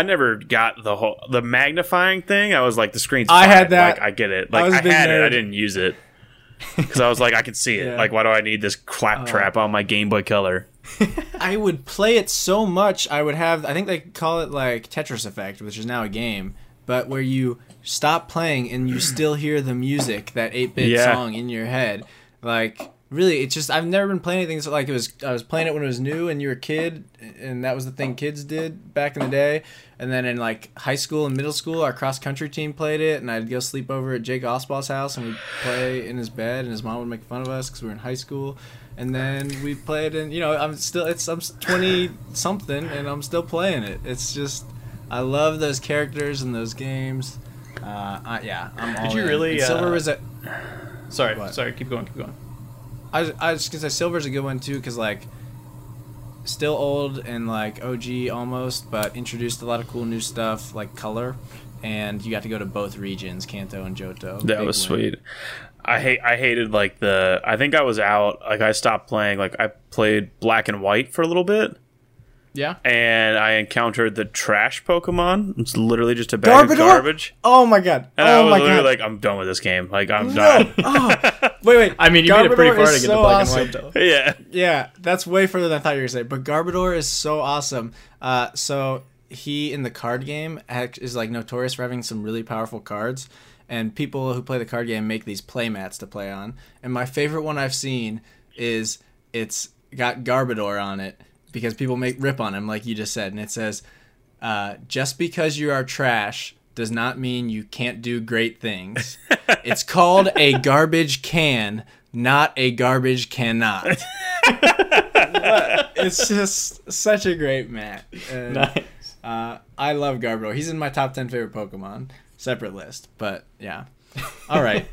never got the magnifying thing. I was like the screen's fine. I had that. Like, I get it. Like I had it. I didn't use it because I was like I could see it. Yeah. Like why do I need this claptrap on my Game Boy Color? I would play it so much. I would have. I think they call it like Tetris Effect, which is now a game. But where you stop playing and you still hear the music, that 8-bit song in your head. Like, really, it's just, I've never been playing anything. So like I was playing it when it was new and you were a kid, and that was the thing kids did back in the day. And then in like high school and middle school, our cross-country team played it, and I'd go sleep over at Jake Osbaugh's house, and we'd play in his bed, and his mom would make fun of us because we were in high school. And then we played, and I'm 20-something, and I'm still playing it. It's just... I love those characters and those games. Did you really? Silver was a. Sorry. Keep going. I was just gonna say Silver's a good one too, because like, still old and like OG almost, but introduced a lot of cool new stuff like color, and you got to go to both regions, Kanto and Johto. That was sweet. I hated like the. I think I was out. Like I stopped playing. Like I played Black and White for a little bit. Yeah. And I encountered the trash Pokemon. It's literally just a bag of garbage. Oh my god. And I was literally like, I'm done with this game. Like, I'm done. Oh. Wait. I mean, you made it pretty far to get the Black and White, though. Yeah. Yeah, that's way further than I thought you were going to say. But Garbodor is so awesome. So he, in the card game, is like notorious for having some really powerful cards. And people who play the card game make these play mats to play on. And my favorite one I've seen is it's got Garbodor on it, because people rip on him, like you just said. And it says, just because you are trash does not mean you can't do great things. It's called a garbage can, not a garbage cannot. It's just such a great mat. And, nice. I love Garbodor. He's in my top 10 favorite Pokemon. Separate list. But, yeah. All right,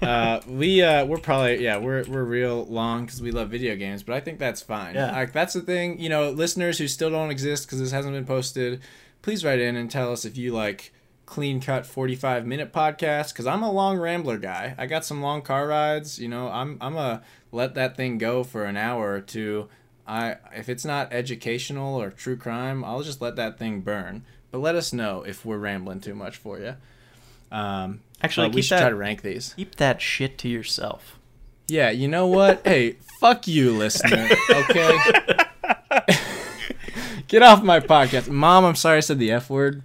we're probably we're real long because we love video games, but I think that's fine. Yeah, like that's the thing, you know, listeners who still don't exist because this hasn't been posted, please write in and tell us if you like clean cut 45-minute podcast, because I'm a long rambler guy. I got some long car rides, you know. I'm a let that thing go for an hour or two. If it's not educational or true crime, I'll just let that thing burn. But let us know if we're rambling too much for you. Actually, we should try to rank these. Keep that shit to yourself. Yeah, you know what? Hey, fuck you, listener. Okay? Get off my podcast. Mom, I'm sorry I said the F word.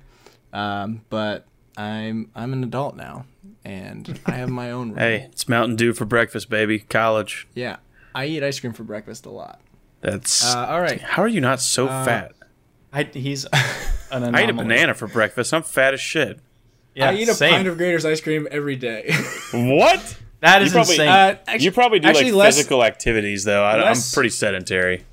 But I'm an adult now, and I have my own room. Hey, it's Mountain Dew for breakfast, baby. College. Yeah, I eat ice cream for breakfast a lot. That's... all right. How are you not so fat? He's an anomaly. I eat a banana for breakfast. I'm fat as shit. Yeah, I eat a pint of Grater's ice cream every day. What? That is insane. You probably do less physical activities, though. I'm pretty sedentary.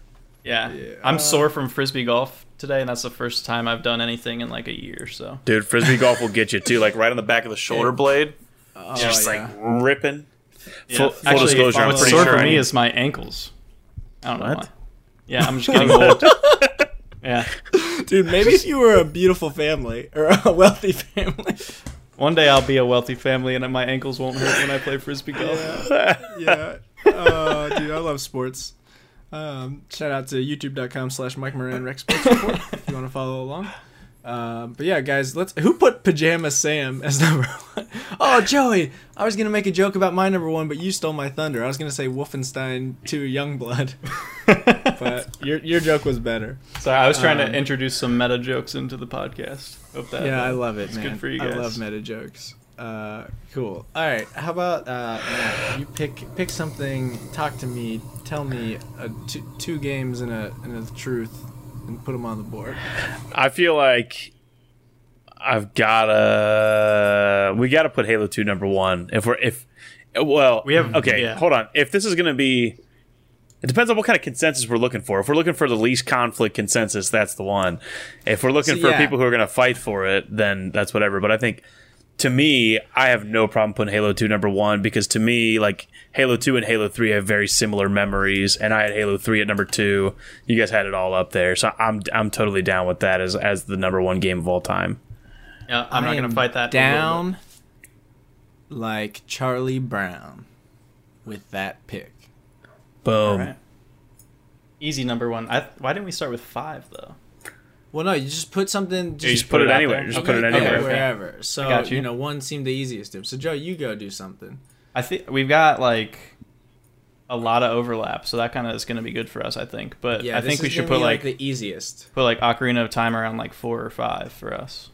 Yeah. I'm sore from Frisbee golf today, and that's the first time I've done anything in like a year. So, dude, Frisbee golf will get you, too. Like right on the back of the shoulder blade. Oh, just like ripping. Yeah. Full disclosure, I'm pretty sore for me is my ankles. I don't know why. Yeah, I'm just getting old. Yeah, dude. Maybe if you were a beautiful family or a wealthy family. One day I'll be a wealthy family, and my ankles won't hurt when I play frisbee golf. Yeah. Oh, dude, I love sports. Shout out to YouTube.com/Mike Moran Rec Sports Report if you want to follow along. But yeah, guys, who put Pajama Sam as number 1? Oh, Joey, I was gonna make a joke about my number 1, but you stole my thunder. I was gonna say Wolfenstein 2 Youngblood, but your joke was better. Sorry, I was trying to introduce some meta jokes into the podcast. Hope that I love it, man. Good for you guys. I love meta jokes. Cool. All right, how about you pick something? Talk to me. Tell me two games and a truth. And put them on the board. I feel like we gotta put Halo 2 number 1. Hold on. If this is gonna be, it depends on what kind of consensus we're looking for. If we're looking for the least conflict consensus, that's the one. If we're looking for people who are gonna fight for it, then that's whatever. But I think, to me, I have no problem putting Halo 2 number 1, because to me, like, Halo 2 and Halo 3 have very similar memories, and I had Halo 3 at number 2. You guys had it all up there, so I'm totally down with that as the number 1 game of all time. Yeah, I'm not going to fight that. Down like Charlie Brown with that pick. Boom. Right. Easy number 1. Why didn't we start with 5 though? Well, no, you just put something... Just put it anywhere. Just put it anywhere. Okay, wherever. So, you know, 1 seemed the easiest to. So, Joe, you go do something. I think we've got, like, a lot of overlap, so that kind of is going to be good for us, I think. But I think we should put, like, the easiest. Put, like, Ocarina of Time around, like, 4 or 5 for us.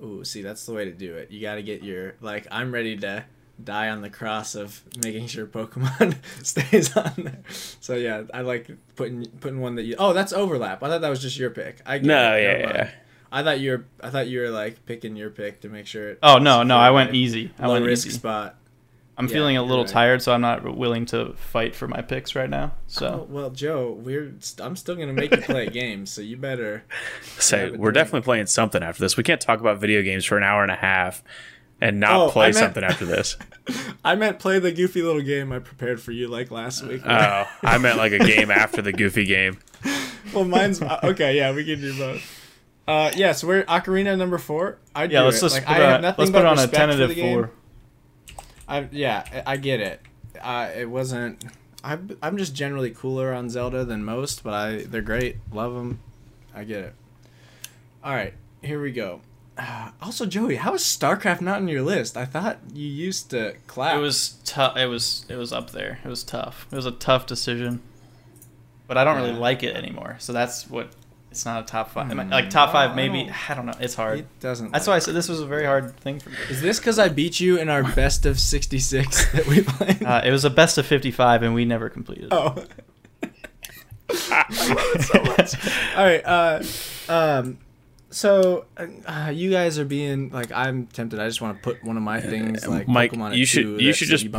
Ooh, see, that's the way to do it. You got to get your... Like, I'm ready to die on the cross of making sure Pokemon stays on there. So yeah, I like putting one that you... Oh, that's overlap. I thought that was just your pick. I thought you were like picking your pick to make sure. Oh no, I went easy. I went risk easy. Spot. I'm feeling a little tired, so I'm not willing to fight for my picks right now. So well, Joe, I'm still gonna make you play a game, so you better. We're definitely playing something after this. We can't talk about video games for an hour and a half. And play something after this. I meant play the goofy little game I prepared for you like last week. Oh, I meant like a game after the goofy game. Well, mine's... Okay, yeah, we can do both. Yeah, so we're Ocarina number 4. Let's put it on a tentative 4. I get it. It wasn't... I'm just generally cooler on Zelda than most, but they're great. Love them. I get it. All right, here we go. Also, Joey, how is StarCraft not on your list? I thought you used to clap. It was tough. It was up there. It was tough. It was a tough decision, but I don't really like it anymore. So that's what. It's not a top 5. Like top 5, maybe. I don't know. It's hard. It doesn't. That's why I said this was a very hard thing for me. Is this because I beat you in our best of 66 that we played? It was a best of 55, and we never completed. Oh. I love it so much. All right. So you guys are being like, I'm tempted. I just want to put one of my things like Mike, Pokemon. You should just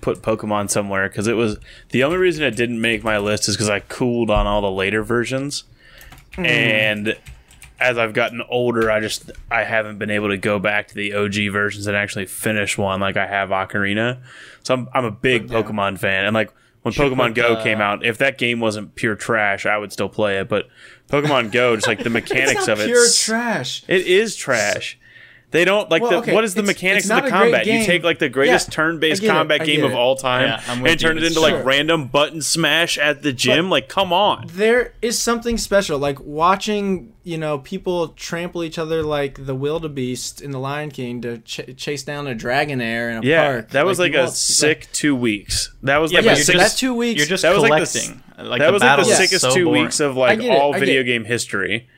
put Pokemon somewhere, because it was the only reason it didn't make my list is because I cooled on all the later versions, and as I've gotten older, I haven't been able to go back to the OG versions and actually finish one like I have Ocarina. So I'm a big Pokemon fan, and like when Pokemon Go came out, if that game wasn't pure trash, I would still play it. But Pokemon Go, just like the mechanics of it, pure trash. It is trash. They don't like what is the mechanics of the combat? You take like the greatest turn-based combat game of all time and turn it into like random button smash at the gym. But like, come on. There is something special, like watching, you know, people trample each other like the wildebeest in The Lion King to chase down a Dragonair in a park. Yeah, that was like a sick 2 weeks. That was like that 2 weeks. You're just collecting. That was like the sickest 2 weeks of like all video game history.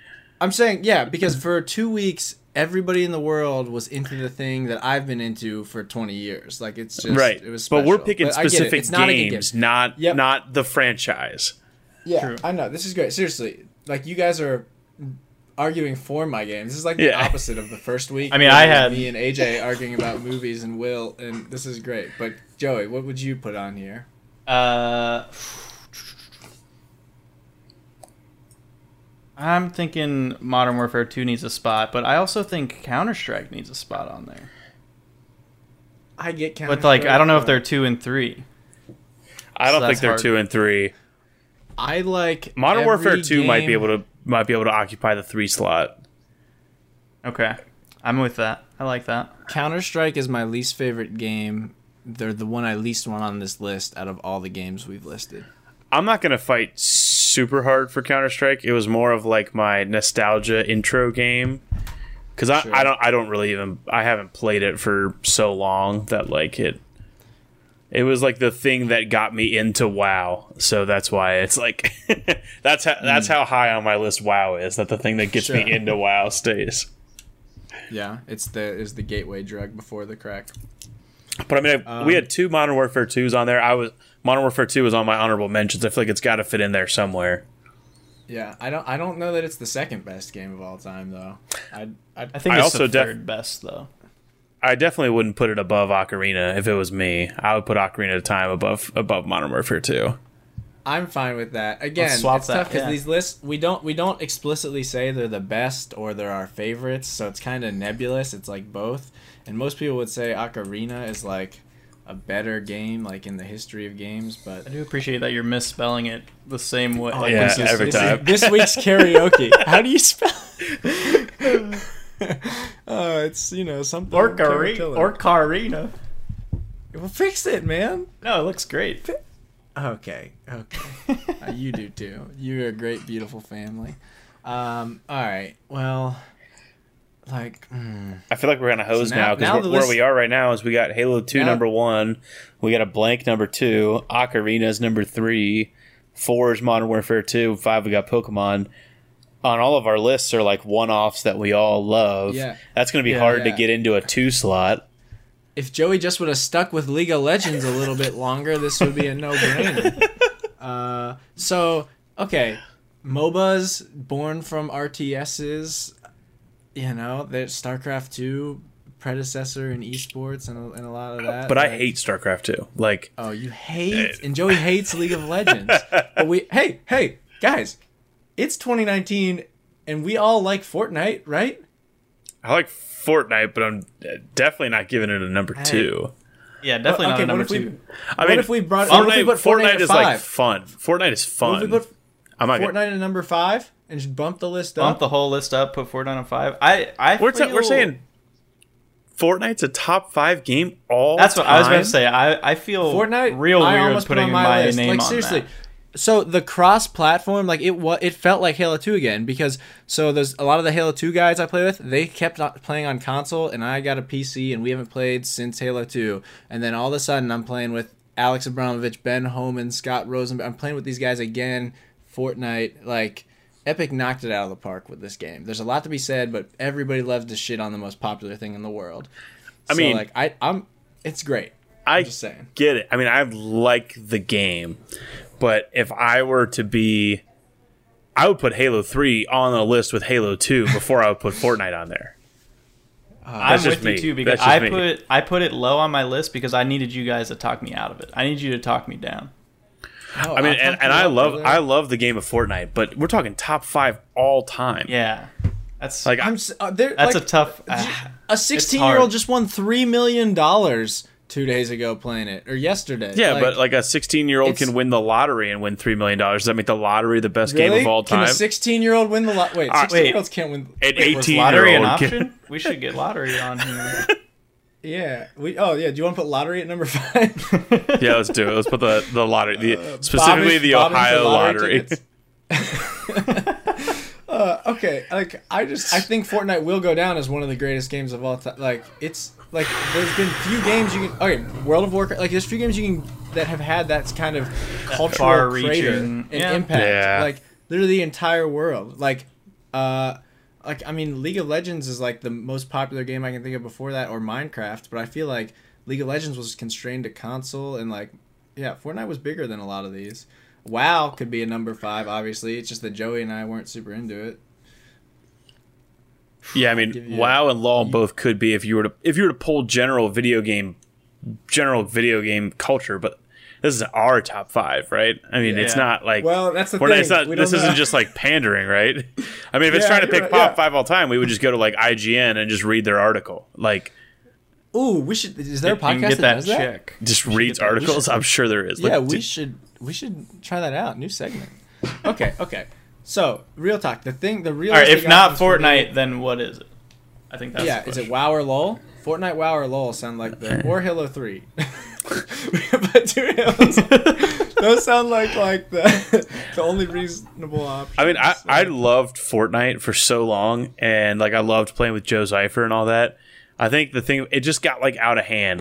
I'm saying, yeah, because for 2 weeks, everybody in the world was into the thing that I've been into for 20 years. Like, it's just, it was special. But we're picking specific games, not the franchise. Yeah, true. I know. This is great. Seriously, like, you guys are arguing for my game. This is like the opposite of the first week. I mean, I had me and AJ arguing about movies and Will, and this is great. But Joey, what would you put on here? I'm thinking Modern Warfare 2 needs a spot, but I also think Counter-Strike needs a spot on there. I get Counter-Strike. But, like, I don't know if they're 2 and 3. I don't think they're 2 and 3. I like Modern Warfare 2 might be able to occupy the 3 slot. Okay. I'm with that. I like that. Counter-Strike is my least favorite game. They're the one I least want on this list out of all the games we've listed. I'm not going to fight super hard for Counter-Strike. It was more of like my nostalgia intro game, because I haven't played it for so long that like it was like the thing that got me into WoW, so that's why it's like that's how high on my list WoW is, that the thing that gets me into WoW stays. Yeah, it's the gateway drug before the crack. But I mean, we had two Modern Warfare 2s on there. Modern Warfare 2 is on my honorable mentions. I feel like it's got to fit in there somewhere. Yeah, I don't know that it's the second best game of all time, though. I think it's also the third best, though. I definitely wouldn't put it above Ocarina if it was me. I would put Ocarina of Time above Modern Warfare 2. I'm fine with that. Again, it's tough because these lists, we don't explicitly say they're the best or they're our favorites, so it's kind of nebulous. It's like both. And most people would say Ocarina is like a better game, like in the history of games, but I do appreciate that you're misspelling it the same way. Oh, yeah, every time. This week's karaoke. How do you spell it? It's, you know, something. Ocarina. Well, fix it, man. No, it looks great. Okay. You do too. You're a great, beautiful family. All right. Well, like, I feel like we're on a hose now, because where we are right now is we got Halo 2 number 1, we got a blank number 2, Ocarina's number 3, 4 is Modern Warfare 2, 5 we got Pokemon. On all of our lists are like one-offs that we all love. Yeah. That's going to be hard to get into a 2 slot. If Joey just would have stuck with League of Legends a little bit longer, this would be a no-brainer. MOBAs born from RTSs. You know, there's StarCraft 2, predecessor in esports and a lot of that. But I hate StarCraft 2. Like, oh, you hate it. And Joey hates League of Legends. But hey, guys, it's 2019 and we all like Fortnite, right? I like Fortnite, but I'm definitely not giving it a number 2. Yeah, definitely not a number 2. I mean, Fortnite is like fun. Fortnite is fun. Fortnite at number 5. And just bump the list up. Bump the whole list up. Put Fortnite on 5. We're saying Fortnite's a top 5 game all time. That's what I was about to say. I feel Fortnite real weird putting my list. Name like, on seriously. That. So the cross-platform, like it felt like Halo 2 again, because so there's a lot of the Halo 2 guys I play with. They kept playing on console, and I got a PC, and we haven't played since Halo 2. And then all of a sudden, I'm playing with Alex Abramovich, Ben Homan, Scott Rosenberry. I'm playing with these guys again. Fortnite, like. Epic knocked it out of the park with this game. There's a lot to be said, but everybody loves to shit on the most popular thing in the world. It's great. I'm just saying. Get it. I mean, I like the game, but if I were to be, I would put Halo 3 on the list with Halo 2 before I would put Fortnite on there. I'm with you too, because I put it low on my list because I needed you guys to talk me out of it. I need you to talk me down. Oh, I mean, and I love the game of Fortnite, but we're talking top 5 all time. Yeah, That's like that's like, a tough. A 16-year-old just won $3 million 2 days ago playing it, or yesterday. Yeah, like, but like a 16-year-old can win the lottery and win $3 million. Does that make the lottery the best game of all time? Can a 16-year-old win the lottery? Wait, 16-year-olds can't win. An 18-year-old option? We should get lottery on here. Yeah. Do you want to put lottery at number 5? Yeah, let's do it. Let's put the lottery, specifically the Ohio lottery. Okay, like I think Fortnite will go down as one of the greatest games of all time. Like it's like there's been few games you can. Okay, World of Warcraft. Like there's few games you can that have had that kind of cultural crater and impact. Yeah. Like they're the entire world. Like I mean, League of Legends is like the most popular game I can think of before that, or Minecraft. But I feel like League of Legends was constrained to console, and like Fortnite was bigger than a lot of these. WoW could be a number 5, obviously. It's just that Joey and I weren't super into it. Yeah, I mean, WoW and LoL both could be if you were to pull general video game culture, but this is our top 5, right? I mean, it's not like that's the thing. This isn't just like pandering, right? I mean, if it's trying to pick top 5 all time, we would just go to like IGN and just read their article. Like, ooh, we should. Is there a podcast that just reads articles? I'm sure there is. Yeah, we should try that out. New segment. Okay. So, real talk. All right, if not Fortnite, then what is it? I think that's the question. Is it WoW or LoL? Fortnite, WoW, or LoL sound like or Halo 3. But two Halos. Those sound like the only reasonable option. I mean, I loved Fortnite for so long, and like I loved playing with Joe Zypher and all that. I think it just got like out of hand.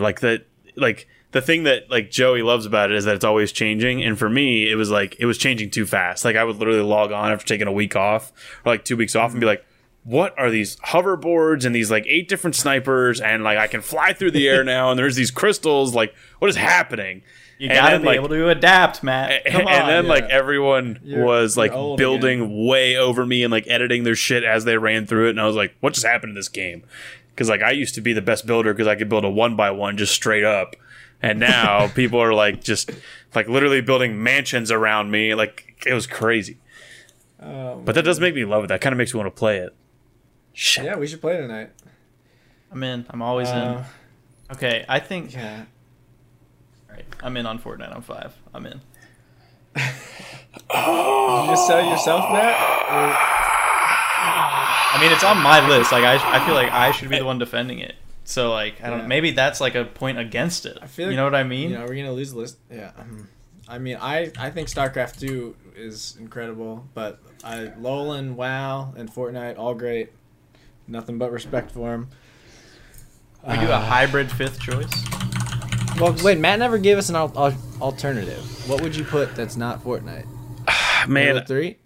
The thing that like Joey loves about it is that it's always changing, and for me, it was like it was changing too fast. Like I would literally log on after taking a week off or like 2 weeks off and be like, "What are these hoverboards and these like 8 different snipers and like I can fly through the air now and there's these crystals? Like what is happening?" You gotta be able to adapt, Matt. Come on. And then like everyone was like building way over me and like editing their shit as they ran through it, and I was like, "What just happened to this game?" Because like I used to be the best builder because I could build a 1x1 just straight up. And now people are like just like literally building mansions around me. Like it was crazy. But that does make me love it. That kind of makes me want to play it. Shit. Yeah, we should play tonight. I'm in. I'm always in. Okay, I think. Yeah. All right, I'm in on Fortnite on 5. I'm in. Oh. You just sell yourself, Matt? I mean, it's on my list. Like I feel like I should be the one defending it. So, like, I don't know. Maybe that's, like, a point against it. I feel like, you know what I mean? You know, we're going to lose the list. Yeah. I mean, I think StarCraft 2 is incredible, but LoL and WoW and Fortnite, all great. Nothing but respect for them. We do a hybrid 5th choice? Well, wait, Matt never gave us an alternative. What would you put that's not Fortnite? Man. 3?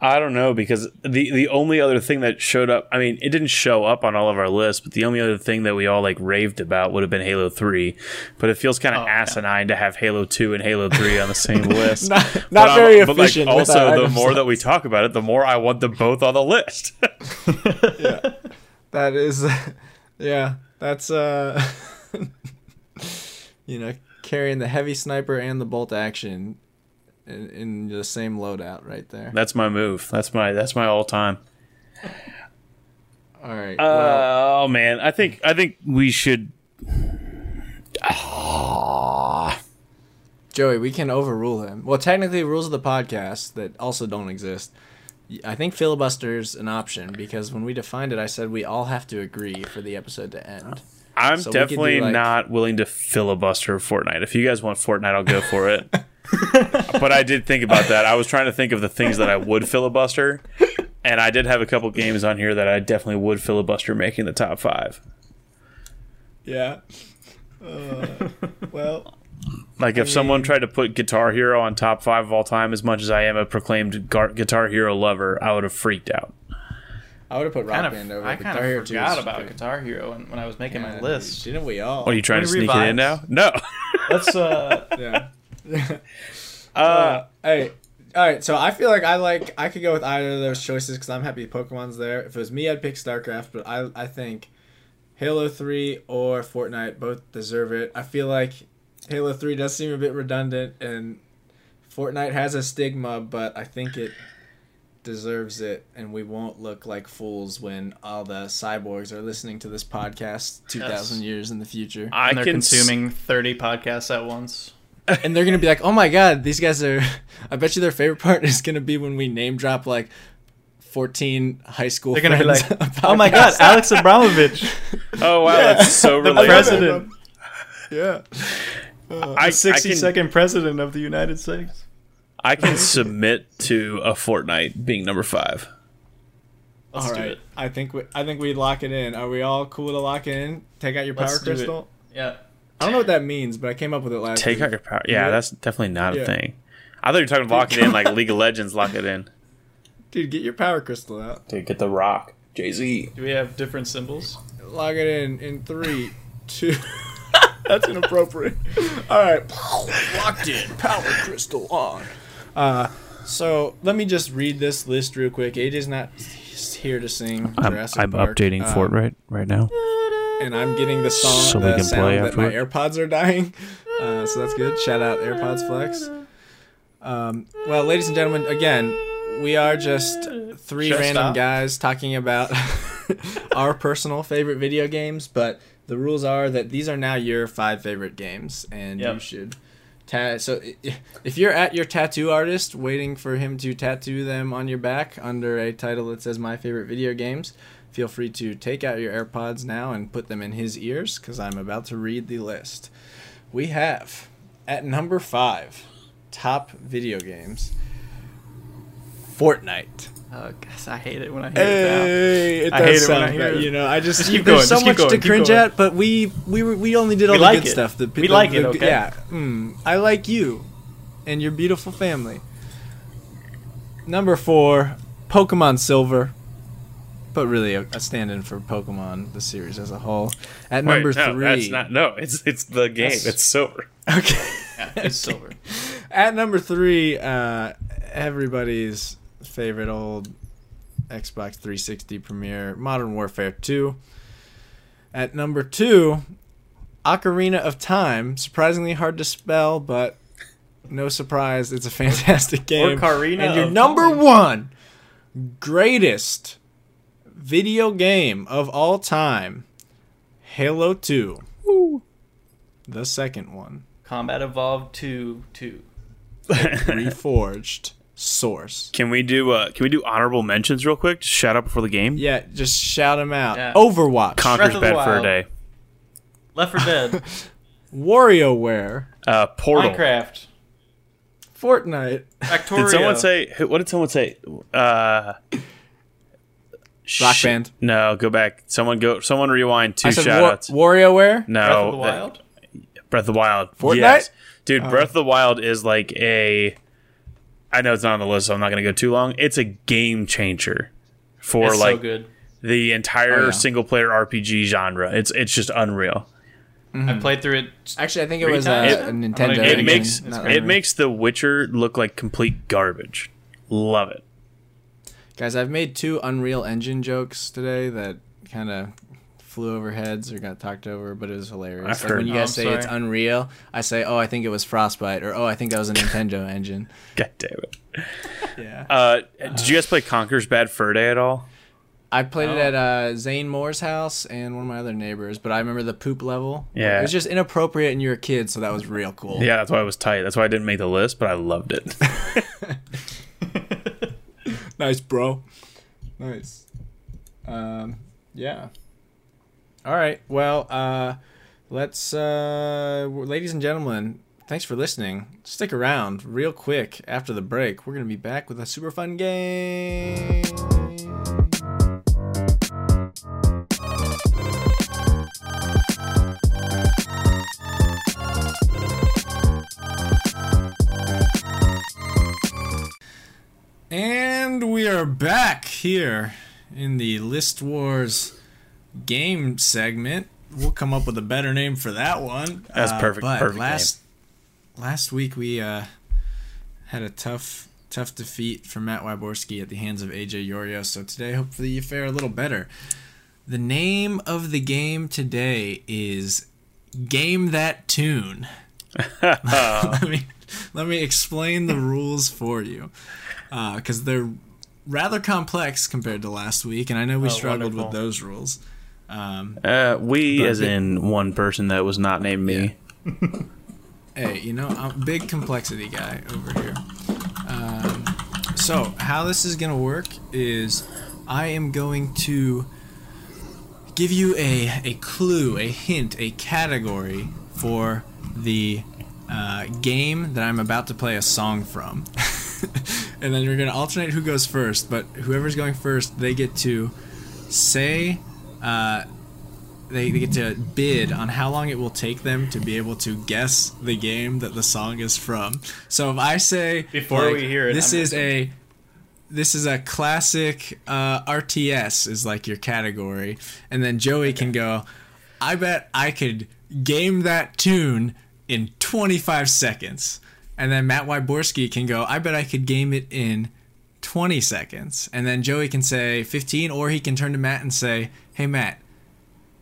I don't know, because the only other thing that showed up, I mean, it didn't show up on all of our lists, but the only other thing that we all like raved about would have been Halo 3. But it feels kind of asinine to have Halo 2 and Halo 3 on the same list. Not very efficient. But like, also, the more that we talk about it, the more I want them both on the list. Yeah, that is, that's you know, carrying the heavy sniper and the bolt action. In the same loadout right there. That's my move. That's my all time. All right. Well. Oh man, I think we should. Joey, we can overrule him. Well, technically, rules of the podcast that also don't exist. I think filibuster's an option because when we defined it, I said we all have to agree for the episode to end. I'm definitely not willing to filibuster Fortnite. If you guys want Fortnite, I'll go for it. But I did think about that. I was trying to think of the things that I would filibuster, and I did have a couple games on here that I definitely would filibuster making the top 5. Yeah. Well, like if someone tried to put Guitar Hero on top 5 of all time, as much as I am a proclaimed Guitar Hero lover, I would have freaked out. I would have put Rock Band over. I kind of forgot about Guitar Hero when I was making my list. Didn't we all? What, are you trying to sneak it in now? No. Let's yeah. Hey, all right, so I feel like I could go with either of those choices because I'm happy Pokemon's there. If it was me, I'd pick StarCraft, but I think Halo 3 or Fortnite both deserve it. I feel like Halo 3 does seem a bit redundant, and Fortnite has a stigma, but I think it deserves it, and we won't look like fools when all the cyborgs are listening to this podcast 2,000 years in the future. And they're consuming 30 podcasts at once. And they're going to be like, oh my God, these guys are... I bet you their favorite part is going to be when we name drop like 14 high school friends. They're going to be like, oh my God, Alex Abramovich. Oh wow, yeah. That's so relatable. The president. Yeah. The 62nd president of the United States. I can submit to a Fortnite being number 5. All right. I think we lock it in. Are we all cool to lock it in? Take out your power crystal? Yeah. I don't know what that means, but I came up with it last week. Take out your power. Yeah, that's definitely not a thing. I thought you were talking lock it in like League of Legends lock it in. Dude, get your power crystal out. Dude, get the rock. Jay-Z. Do we have different symbols? Lock it in 3, 2... That's inappropriate. All right. Locked in. Power crystal on. So let me just read this list real quick. AJ's not here to sing Jurassic Park. I'm updating Fortnite right now. And I'm getting the song, so the sound that my AirPods are dying. So that's good. Shout out AirPods Flex. Well, ladies and gentlemen, again, we are just three random guys talking about our personal favorite video games, but the rules are that these are now your 5 favorite games, and you should... So if you're at your tattoo artist waiting for him to tattoo them on your back under a title that says My Favorite Video Games, feel free to take out your AirPods now and put them in his ears, because I'm about to read the list. We have, at number 5, top video games, Fortnite. Oh, gosh, I hate it when I hear it now. I hate it when I hear it. You know, I just keep going. There's so much to cringe at, but we only did all the good stuff. We like it, okay? Yeah. I like you and your beautiful family. Number 4, Pokemon Silver. But really a stand-in for Pokemon, the series as a whole. At number 3... That's not, it's the game. It's Silver. Okay. Yeah, it's Silver. At number 3, everybody's... favorite old Xbox 360 premiere, Modern Warfare 2. At number 2, Ocarina of Time. Surprisingly hard to spell, but no surprise, it's a fantastic game. Ocarina and your number 1 greatest video game of all time, Halo 2. Woo. The second one. Combat Evolved 2. Reforged. Source. Can we do honorable mentions real quick? Just shout out before the game. Yeah, just shout them out. Yeah. Overwatch. Conquer's Bad for a Day. Left 4 Dead. WarioWare. Portal. Minecraft. Fortnite. Factorio. What did someone say? Rock Band. No, go back. Someone rewind 2 shoutouts. WarioWare? No. Breath of the Wild? Breath of the Wild. Fortnite? Yes. Dude, Breath of the Wild is like a... I know it's not on the list, so I'm not going to go too long. It's a game changer for the entire single-player RPG genre. It's just unreal. Mm-hmm. I played through it. Actually, I think it was a Nintendo. It makes The Witcher look like complete garbage. Love it, guys. I've made 2 Unreal Engine jokes today that kind of flew over heads or got talked over, but it was hilarious. Like when you guys say it's Unreal, I say, I think it was Frostbite, or I think that was a Nintendo engine. God damn it. Yeah. Did you guys play Conker's Bad Fur Day at all? I played it at Zane Moore's house and one of my other neighbors, but I remember the poop level. Yeah. It was just inappropriate and you were a kid, so that was real cool. Yeah, that's why it was tight. That's why I didn't make the list, but I loved it. Nice, bro. Nice. Yeah. All right, well, let's, ladies and gentlemen, thanks for listening. Stick around real quick after the break. We're going to be back with a super fun game. And we are back here in the List Wars game segment. We'll come up with a better name for that one. That's perfect. But last week we had a tough defeat for Matt Wyborski at the hands of AJ Yorio. So today, hopefully, you fare a little better. The name of the game today is Game That Tune. let me explain the rules for you, because they're rather complex compared to last week, and I know we struggled wonderful. With those rules. We, as in one person that was not named me. Yeah. Hey, you know, I'm a big complexity guy over here. So how this is going to work is I am going to give you a clue, a hint, a category for the game that I'm about to play a song from. And then you're going to alternate who goes first, but whoever's going first, they get to say... they get to bid on how long it will take them to be able to guess the game that the song is from. So if I say before we hear it, this is a classic RTS is like your category, and then Joey can go, I bet I could game that tune in 25 seconds, and then Matt Wyborski can go, I bet I could game it in 20 seconds, and then Joey can say 15, or he can turn to Matt and say, hey Matt,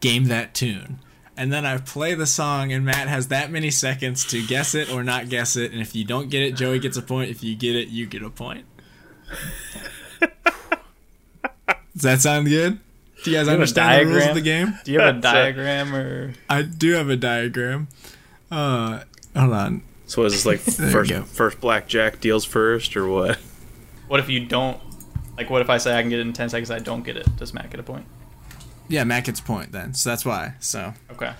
game that tune. And then I play the song, and Matt has that many seconds to guess it or not guess it, and if you don't get it, Joey gets a point. If you get it, you get a point. Does that sound good? Do you guys understand the rules of the game? Do you have a diagram? Or I do have a diagram. Hold on. So what is this, like, first blackjack deals first, or what? What if you don't... Like, what if I say I can get it in 10 seconds, I don't get it? Does Matt get a point? Yeah, Matt gets a point then, so that's why. So okay.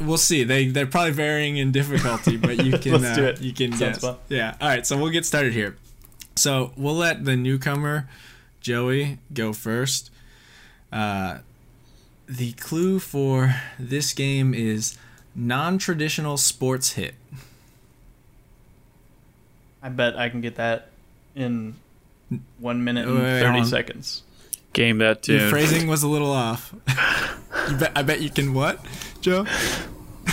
We'll see. They're probably varying in difficulty, but you can Let's do it. You can guess. Fun. Yeah. All right, so we'll get started here. So we'll let the newcomer, Joey, go first. The clue for this game is non-traditional sports hit. I bet I can get that in 1 minute and 30 seconds. Game that tune. Your phrasing was a little off. I bet you can what, Joe?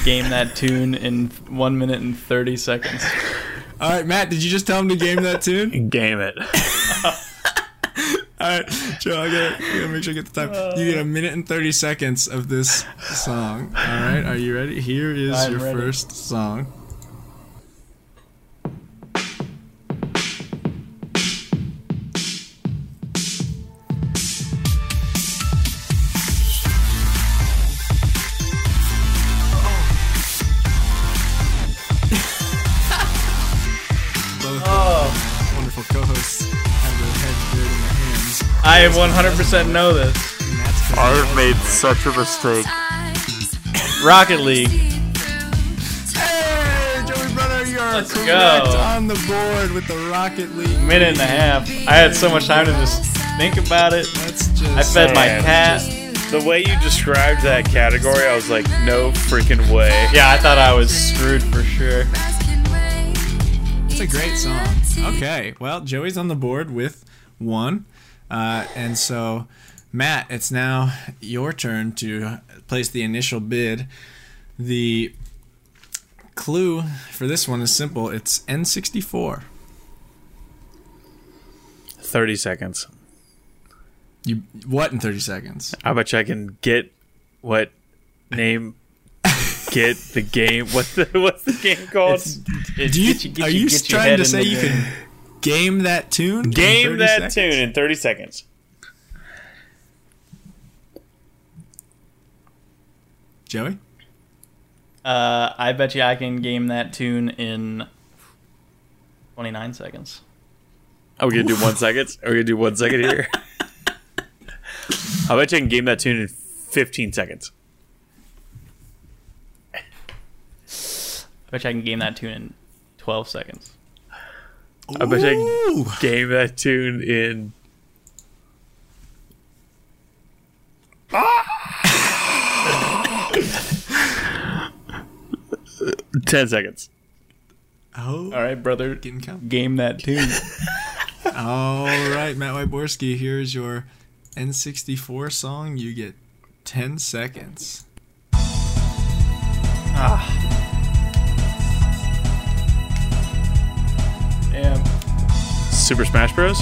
Game that tune in 1 minute and 30 seconds. All right, Matt, did you just tell him to game that tune? Game it. All right, Joe, I gotta make sure I get the time. You get a minute and 30 seconds of this song. All right, are you ready? Here is your first song. I 100% know this. I've made such a mistake. Rocket League. Hey, Joey Brunner, you are correct on the board with the Rocket League. Minute and a half. I had so much time to just think about it. I fed my cat. The way you described that category, I was like, no freaking way. Yeah, I thought I was screwed for sure. It's a great song. Okay, well, Joey's on the board with one. And so, Matt, it's now your turn to place the initial bid. The clue for this one is simple. It's N64. 30 seconds. You what in 30 seconds? I bet I can get what name... Get the game. What's the game called? Are you trying to say you can... Game that tune? Game that tune in 30 seconds. Joey? I bet you I can game that tune in 29 seconds. Are we going to do 1 second? Are we going to do 1 second here? I bet you I can game that tune in 15 seconds. I bet you I can game that tune in 12 seconds. I bet I can game that tune in. Ah! 10 seconds. Oh, all right, brother. Game that tune. All right, Matt Wyborski. Here's your N64 song. You get 10 seconds. Ah. Super Smash Bros.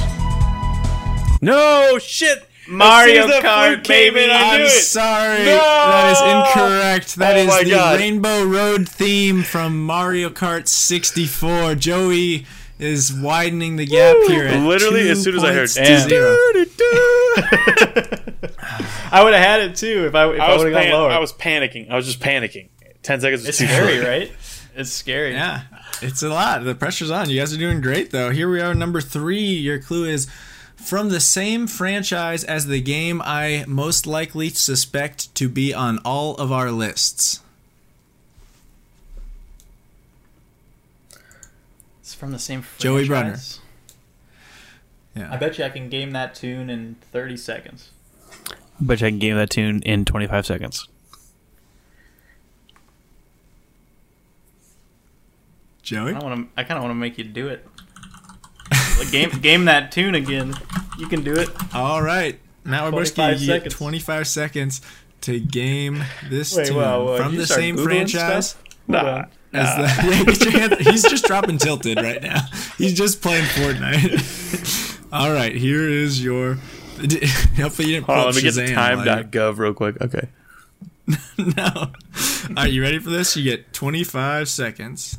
No shit! Mario Kart, baby! I'm sorry, no! That is incorrect. That is the God. Rainbow Road theme from Mario Kart 64. Joey, is widening the gap here. Literally, as soon as I heard I would have had it too if I would have gone lower. I was panicking. I was just panicking. 10 seconds was too short. It's scary, right? It's scary. Yeah, it's a lot. The pressure's on. You guys are doing great, though. Here we are, number 3. Your clue is from the same franchise as the game I most likely suspect to be on all of our lists. It's from the same franchise. Joey Brunner. Yeah. I bet you I can game that tune in 30 seconds. I bet you I can game that tune in 25 seconds. Joey? I kind of want to make you do it. Like game that tune again. You can do it. All right. Matt Wyborski, you get 25 seconds to game this tune. From the same franchise. He's just dropping Tilted right now. He's just playing Fortnite. All right. Here is your... Hopefully you didn't pull up Shazam. Let me get to time.gov real quick. Okay. No. All right. You ready for this? You get 25 seconds.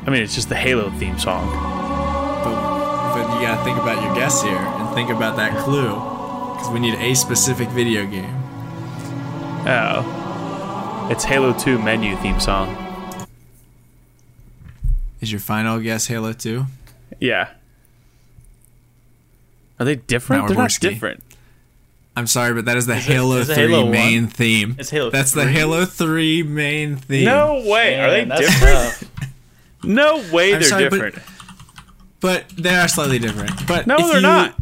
I mean, it's just the Halo theme song. But you gotta think about your guess here and think about that clue, because we need a specific video game. Oh, it's Halo 2 menu theme song. Is your final guess Halo 2? Yeah. Are they different? They're not different. I'm sorry, but that is Halo 3 main theme. It's Halo. That's 3? The Halo 3 main theme. No way. Man, are they different? No way they're different. But they are slightly different. But no, they're not.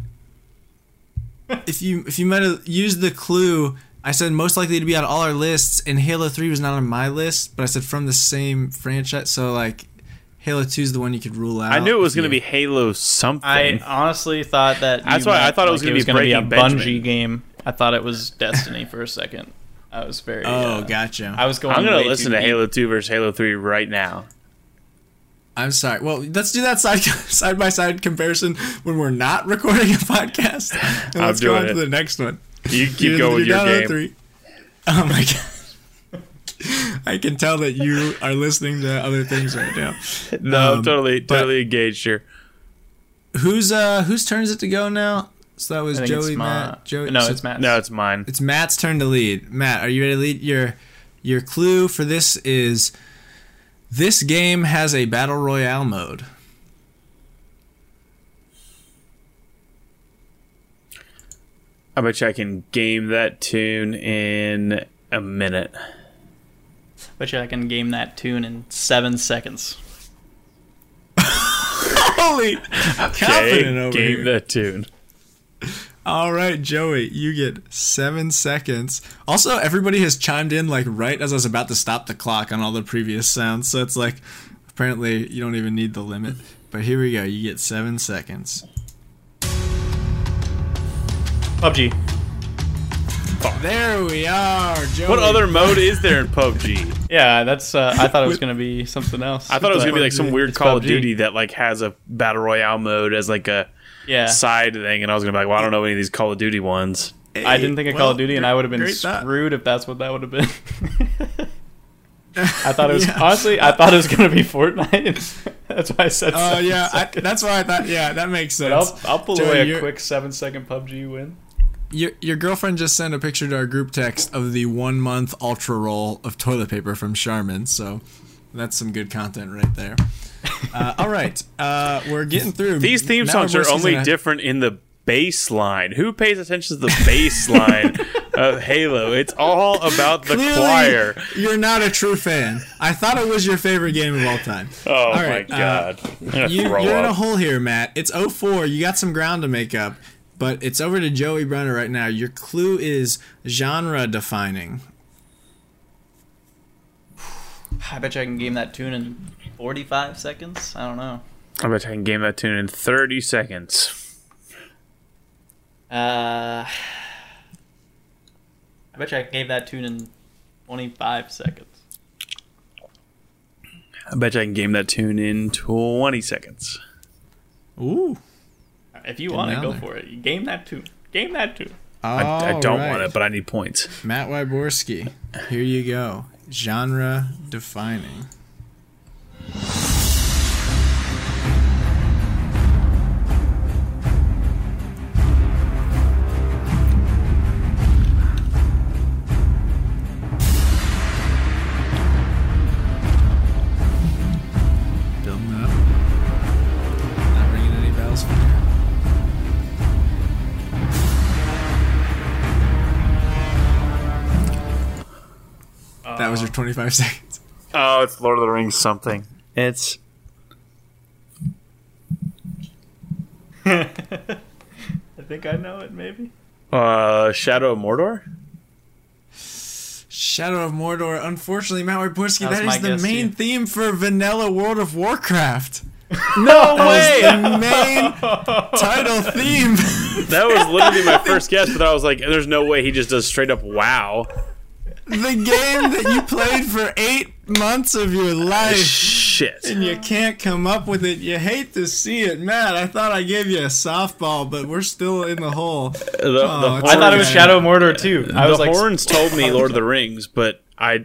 If you might have used the clue, I said most likely to be on all our lists, and Halo 3 was not on my list, but I said from the same franchise, so like Halo 2 is the one you could rule out. I knew it was going to be Halo something. I honestly thought that... That's why I thought it was going to be a Bungie game. I thought it was Destiny for a second. I was very... Oh, gotcha. I'm going to listen to Halo 2 versus Halo 3 right now. I'm sorry. Well, let's do that side-by-side comparison when we're not recording a podcast. And let's go on to the next one. You keep going with your game. 3. Oh, my God. I can tell that you are listening to other things right now. No, I'm totally engaged here. Whose turn is it to go now? So that was Joey, Matt. It's Matt's. No, it's mine. It's Matt's turn to lead. Matt, are you ready to lead? Your clue for this is this game has a battle royale mode. I bet you I can game that tune in a minute. Bet you I can game that tune in 7 seconds. Holy confident over here. Game that tune. All right, Joey, you get 7 seconds. Also, everybody has chimed in like right as I was about to stop the clock on all the previous sounds, so it's like apparently you don't even need the limit. But here we go. You get 7 seconds. PUBG. There we are, Joey. What other mode is there in PUBG? Yeah, that's. I thought it was going to be something else. I thought it was going to be like some weird Call of Duty that like has a battle royale mode as like a side thing, and I was going to be like, well, I don't know any of these Call of Duty ones. Hey, I didn't think of Call of Duty, and I would have been screwed if that's what that would have been. I thought it was honestly. I thought it was going to be Fortnite. That's why I said. Oh yeah, that's why I thought. Yeah, that makes sense. I'll pull away a quick 7-second PUBG win. Your girlfriend just sent a picture to our group text of the 1-month ultra roll of toilet paper from Charmin, so that's some good content right there. All right, we're getting through. These theme songs are only different in the baseline. Who pays attention to the baseline of Halo? It's all about the choir. You're not a true fan. I thought it was your favorite game of all time. Oh, all right, my God. You're in a hole here, Matt. It's 0-4. You got some ground to make up. But it's over to Joey Brunner right now. Your clue is genre defining. I bet you I can game that tune in 45 seconds. I don't know. I bet you I can game that tune in 30 seconds. I bet you I can game that tune in 25 seconds. I bet you I can game that tune in 20 seconds. Ooh. If you want it, go for it. Game that tune. Game that tune. I don't want it, but I need points. Matt Wyborski, here you go. Genre defining. That was your 25 seconds. Oh, it's Lord of the Rings something. It's... I think I know it, maybe. Shadow of Mordor? Shadow of Mordor. Unfortunately, Matt Wyborski, that is the main theme for vanilla World of Warcraft. No way! That was the main title theme. That was literally my first guess, but I was like, there's no way he just does straight up WoW. The game that you played for 8 months of your life. Shit. And you can't come up with it. You hate to see it. Matt, I thought I gave you a softball, but we're still in the hole. I thought it was Shadow of Mordor, too. The horns told me Lord of the Rings, but They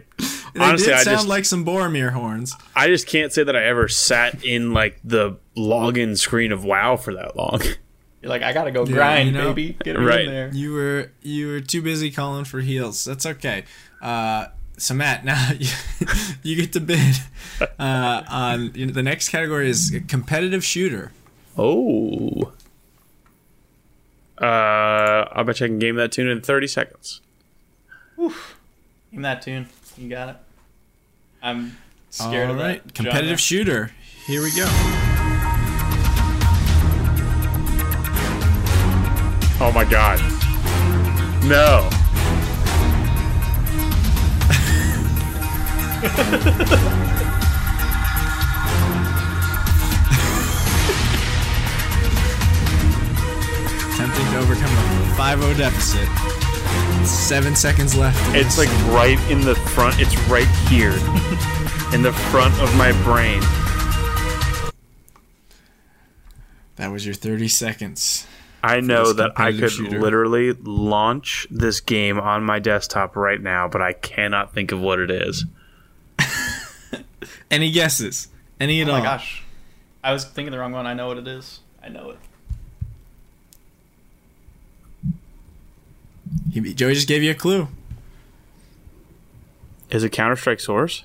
honestly sound like some Boromir horns. I just can't say that I ever sat in like the login screen of WoW for that long. You're like, I gotta go grind, baby. Get me in there. You were too busy calling for heals. That's okay. So Matt, now you get to bid on the next category is competitive shooter. Oh. I bet you I can game that tune in 30 seconds. Oof. Game that tune. You got it. I'm scared of that. All right, competitive shooter. Here we go. Oh my god. No. Attempting to overcome a 5-0 deficit. 7 seconds left. It's like right in the front. It's right here. In the front of my brain. That was your 30 seconds. I know that I could literally launch this game on my desktop right now, but I cannot think of what it is. Any guesses? Any at all? Oh my gosh. I was thinking the wrong one. I know what it is. I know it. Joey just gave you a clue. Is it Counter-Strike Source?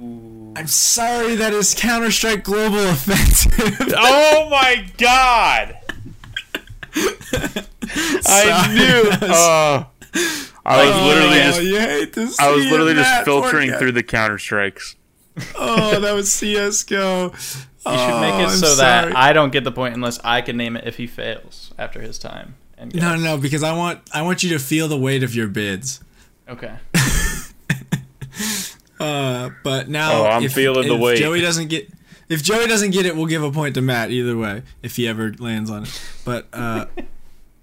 Ooh. I'm sorry, that is Counter-Strike Global Offensive. Oh my god! I knew. I was literally just filtering through the Counter-Strikes. Oh, that was CS:GO. You should make it so that I don't get the point unless I can name it if he fails after his time. And no, because I want you to feel the weight of your bids. Okay. But now, if Joey doesn't get it, we'll give a point to Matt either way if he ever lands on it. But oh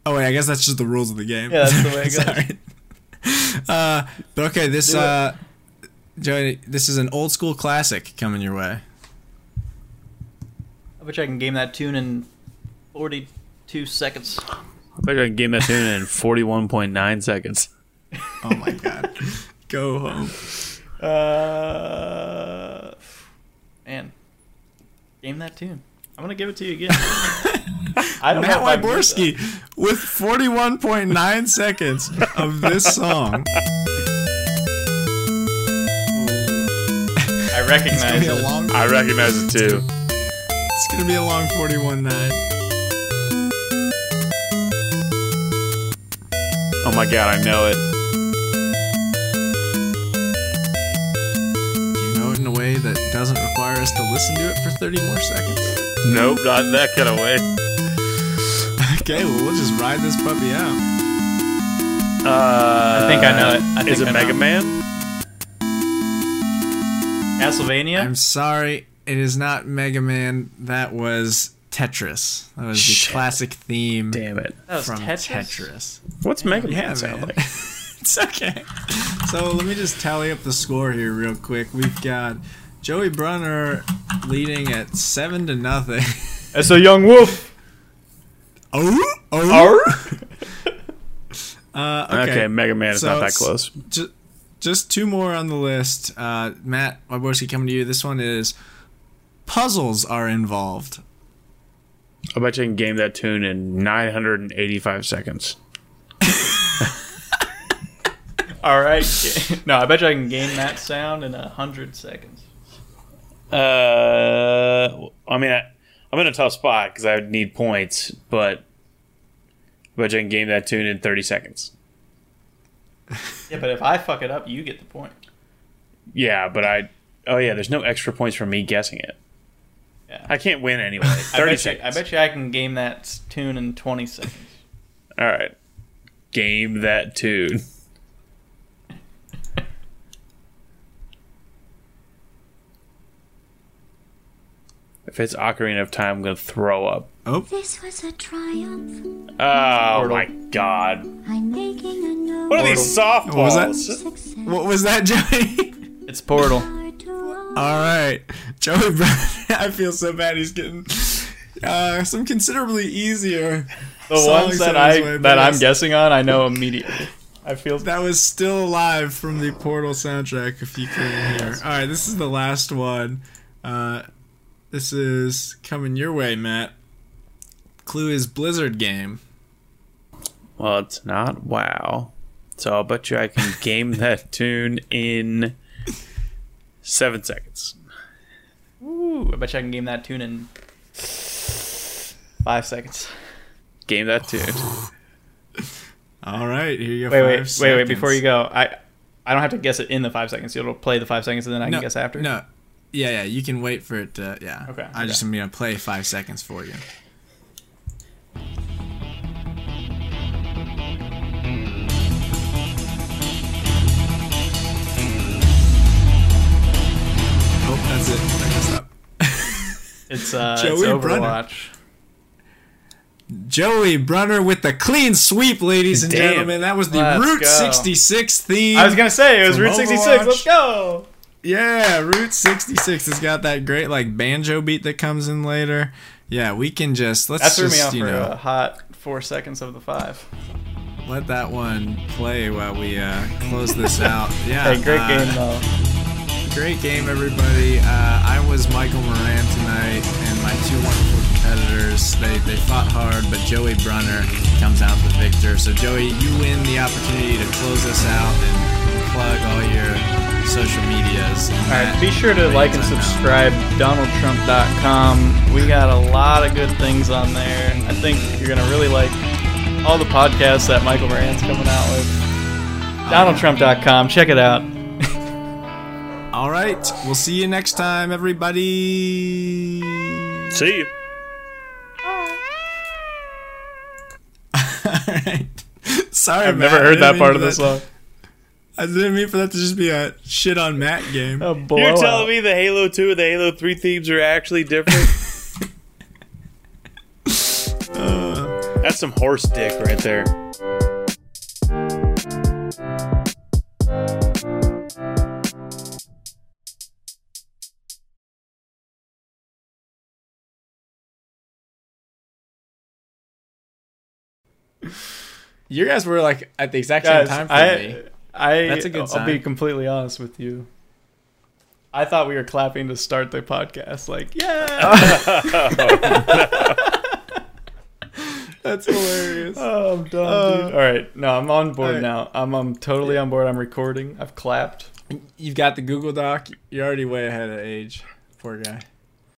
wait, I guess that's just the rules of the game. Yeah, that's the way it goes. But okay, Joey, this is an old school classic coming your way. I bet you I can game that tune in 42 seconds. I bet you I can game that tune in 41.9 seconds. Oh my god, go home. Man, game that tune. I'm gonna give it to you again. Matt Wyborski with 41.9 seconds of this song. I recognize it. I recognize it too. It's gonna be a long 41.9. Oh my god, I know it. In a way that doesn't require us to listen to it for 30 more seconds. Nope, not that kind of way. Okay, well, we'll just ride this puppy out. I think I know it. Is it Mega Man? Castlevania? I'm sorry, it is not Mega Man. That was Tetris. That was the classic theme. Damn it. That was from Tetris. What's Mega Man sound like? It's okay. So let me just tally up the score here real quick. We've got Joey Brunner leading at 7-0. That's a young wolf. Oh, oh. Okay, Mega Man is not that close. Just two more on the list. Matt Wyborski, coming to you. This one is puzzles are involved. I bet you can game that tune in 985 seconds. All right. No, I bet you I can game that sound in 100 seconds. I mean, I'm in a tough spot because I would need points, but I bet you I can game that tune in 30 seconds. Yeah, but if I fuck it up, you get the point. Yeah, but there's no extra points for me guessing it. Yeah. I can't win anyway. 30 seconds. I bet you I can game that tune in 20 seconds. All right. Game that tune. If it's Ocarina of Time, I'm going to throw up. Oh. This was a triumph. Oh, my God. I'm making a note. What are these softballs? What was that, Joey? It's Portal. All right. Joey Brunner, I feel so bad he's getting some considerably easier. The ones that I'm guessing on, I know immediately. I feel that was still alive from the Portal soundtrack, if you can hear. All right, this is the last one. This is coming your way, Matt. Clue is Blizzard game. Well, it's not WoW. So I'll bet you I can game that tune in 7 seconds. Ooh, I bet you I can game that tune in 5 seconds. Game that tune. All right, here you go. Wait, before you go. I don't have to guess it in the 5 seconds. You'll play the 5 seconds and then I can guess after. No. Yeah, you can wait for it to, yeah. Okay. I just am going to play 5 seconds for you. Oh, that's it. I messed up. It's Overwatch. Joey Brunner with the clean sweep, ladies and gentlemen. That was the Route 66 theme. I was going to say, it was Route 66. Let's go. Yeah, Route 66 has got that great banjo beat that comes in later. Yeah, we can just a hot 4 seconds of the 5. Let that one play while we close this out. Yeah, hey, great game though. Great game, everybody. I was Michael Moran tonight, and my two wonderful competitors. They fought hard, but Joey Brunner comes out the victor. So Joey, you win the opportunity to close us out and plug all your social medias. All right, be sure to like and subscribe. DonaldTrump.com. We got a lot of good things on there. I think you're going to really like all the podcasts that Michael Moran's coming out with. DonaldTrump.com. Check it out. All right. We'll see you next time, everybody. See you. All right. Sorry, I've never heard that part of the song. I didn't mean for that to just be a shit on Matt game. You're telling me the Halo 2 and the Halo 3 themes are actually different? That's some horse dick right there. You guys were at the exact same time for me. That's a good sign. I'll be completely honest with you. I thought we were clapping to start the podcast. That's hilarious. Oh, I'm done, dude. All right. No, I'm on board now. I'm totally on board. I'm recording. I've clapped. You've got the Google Doc. You're already way ahead of age. Poor guy.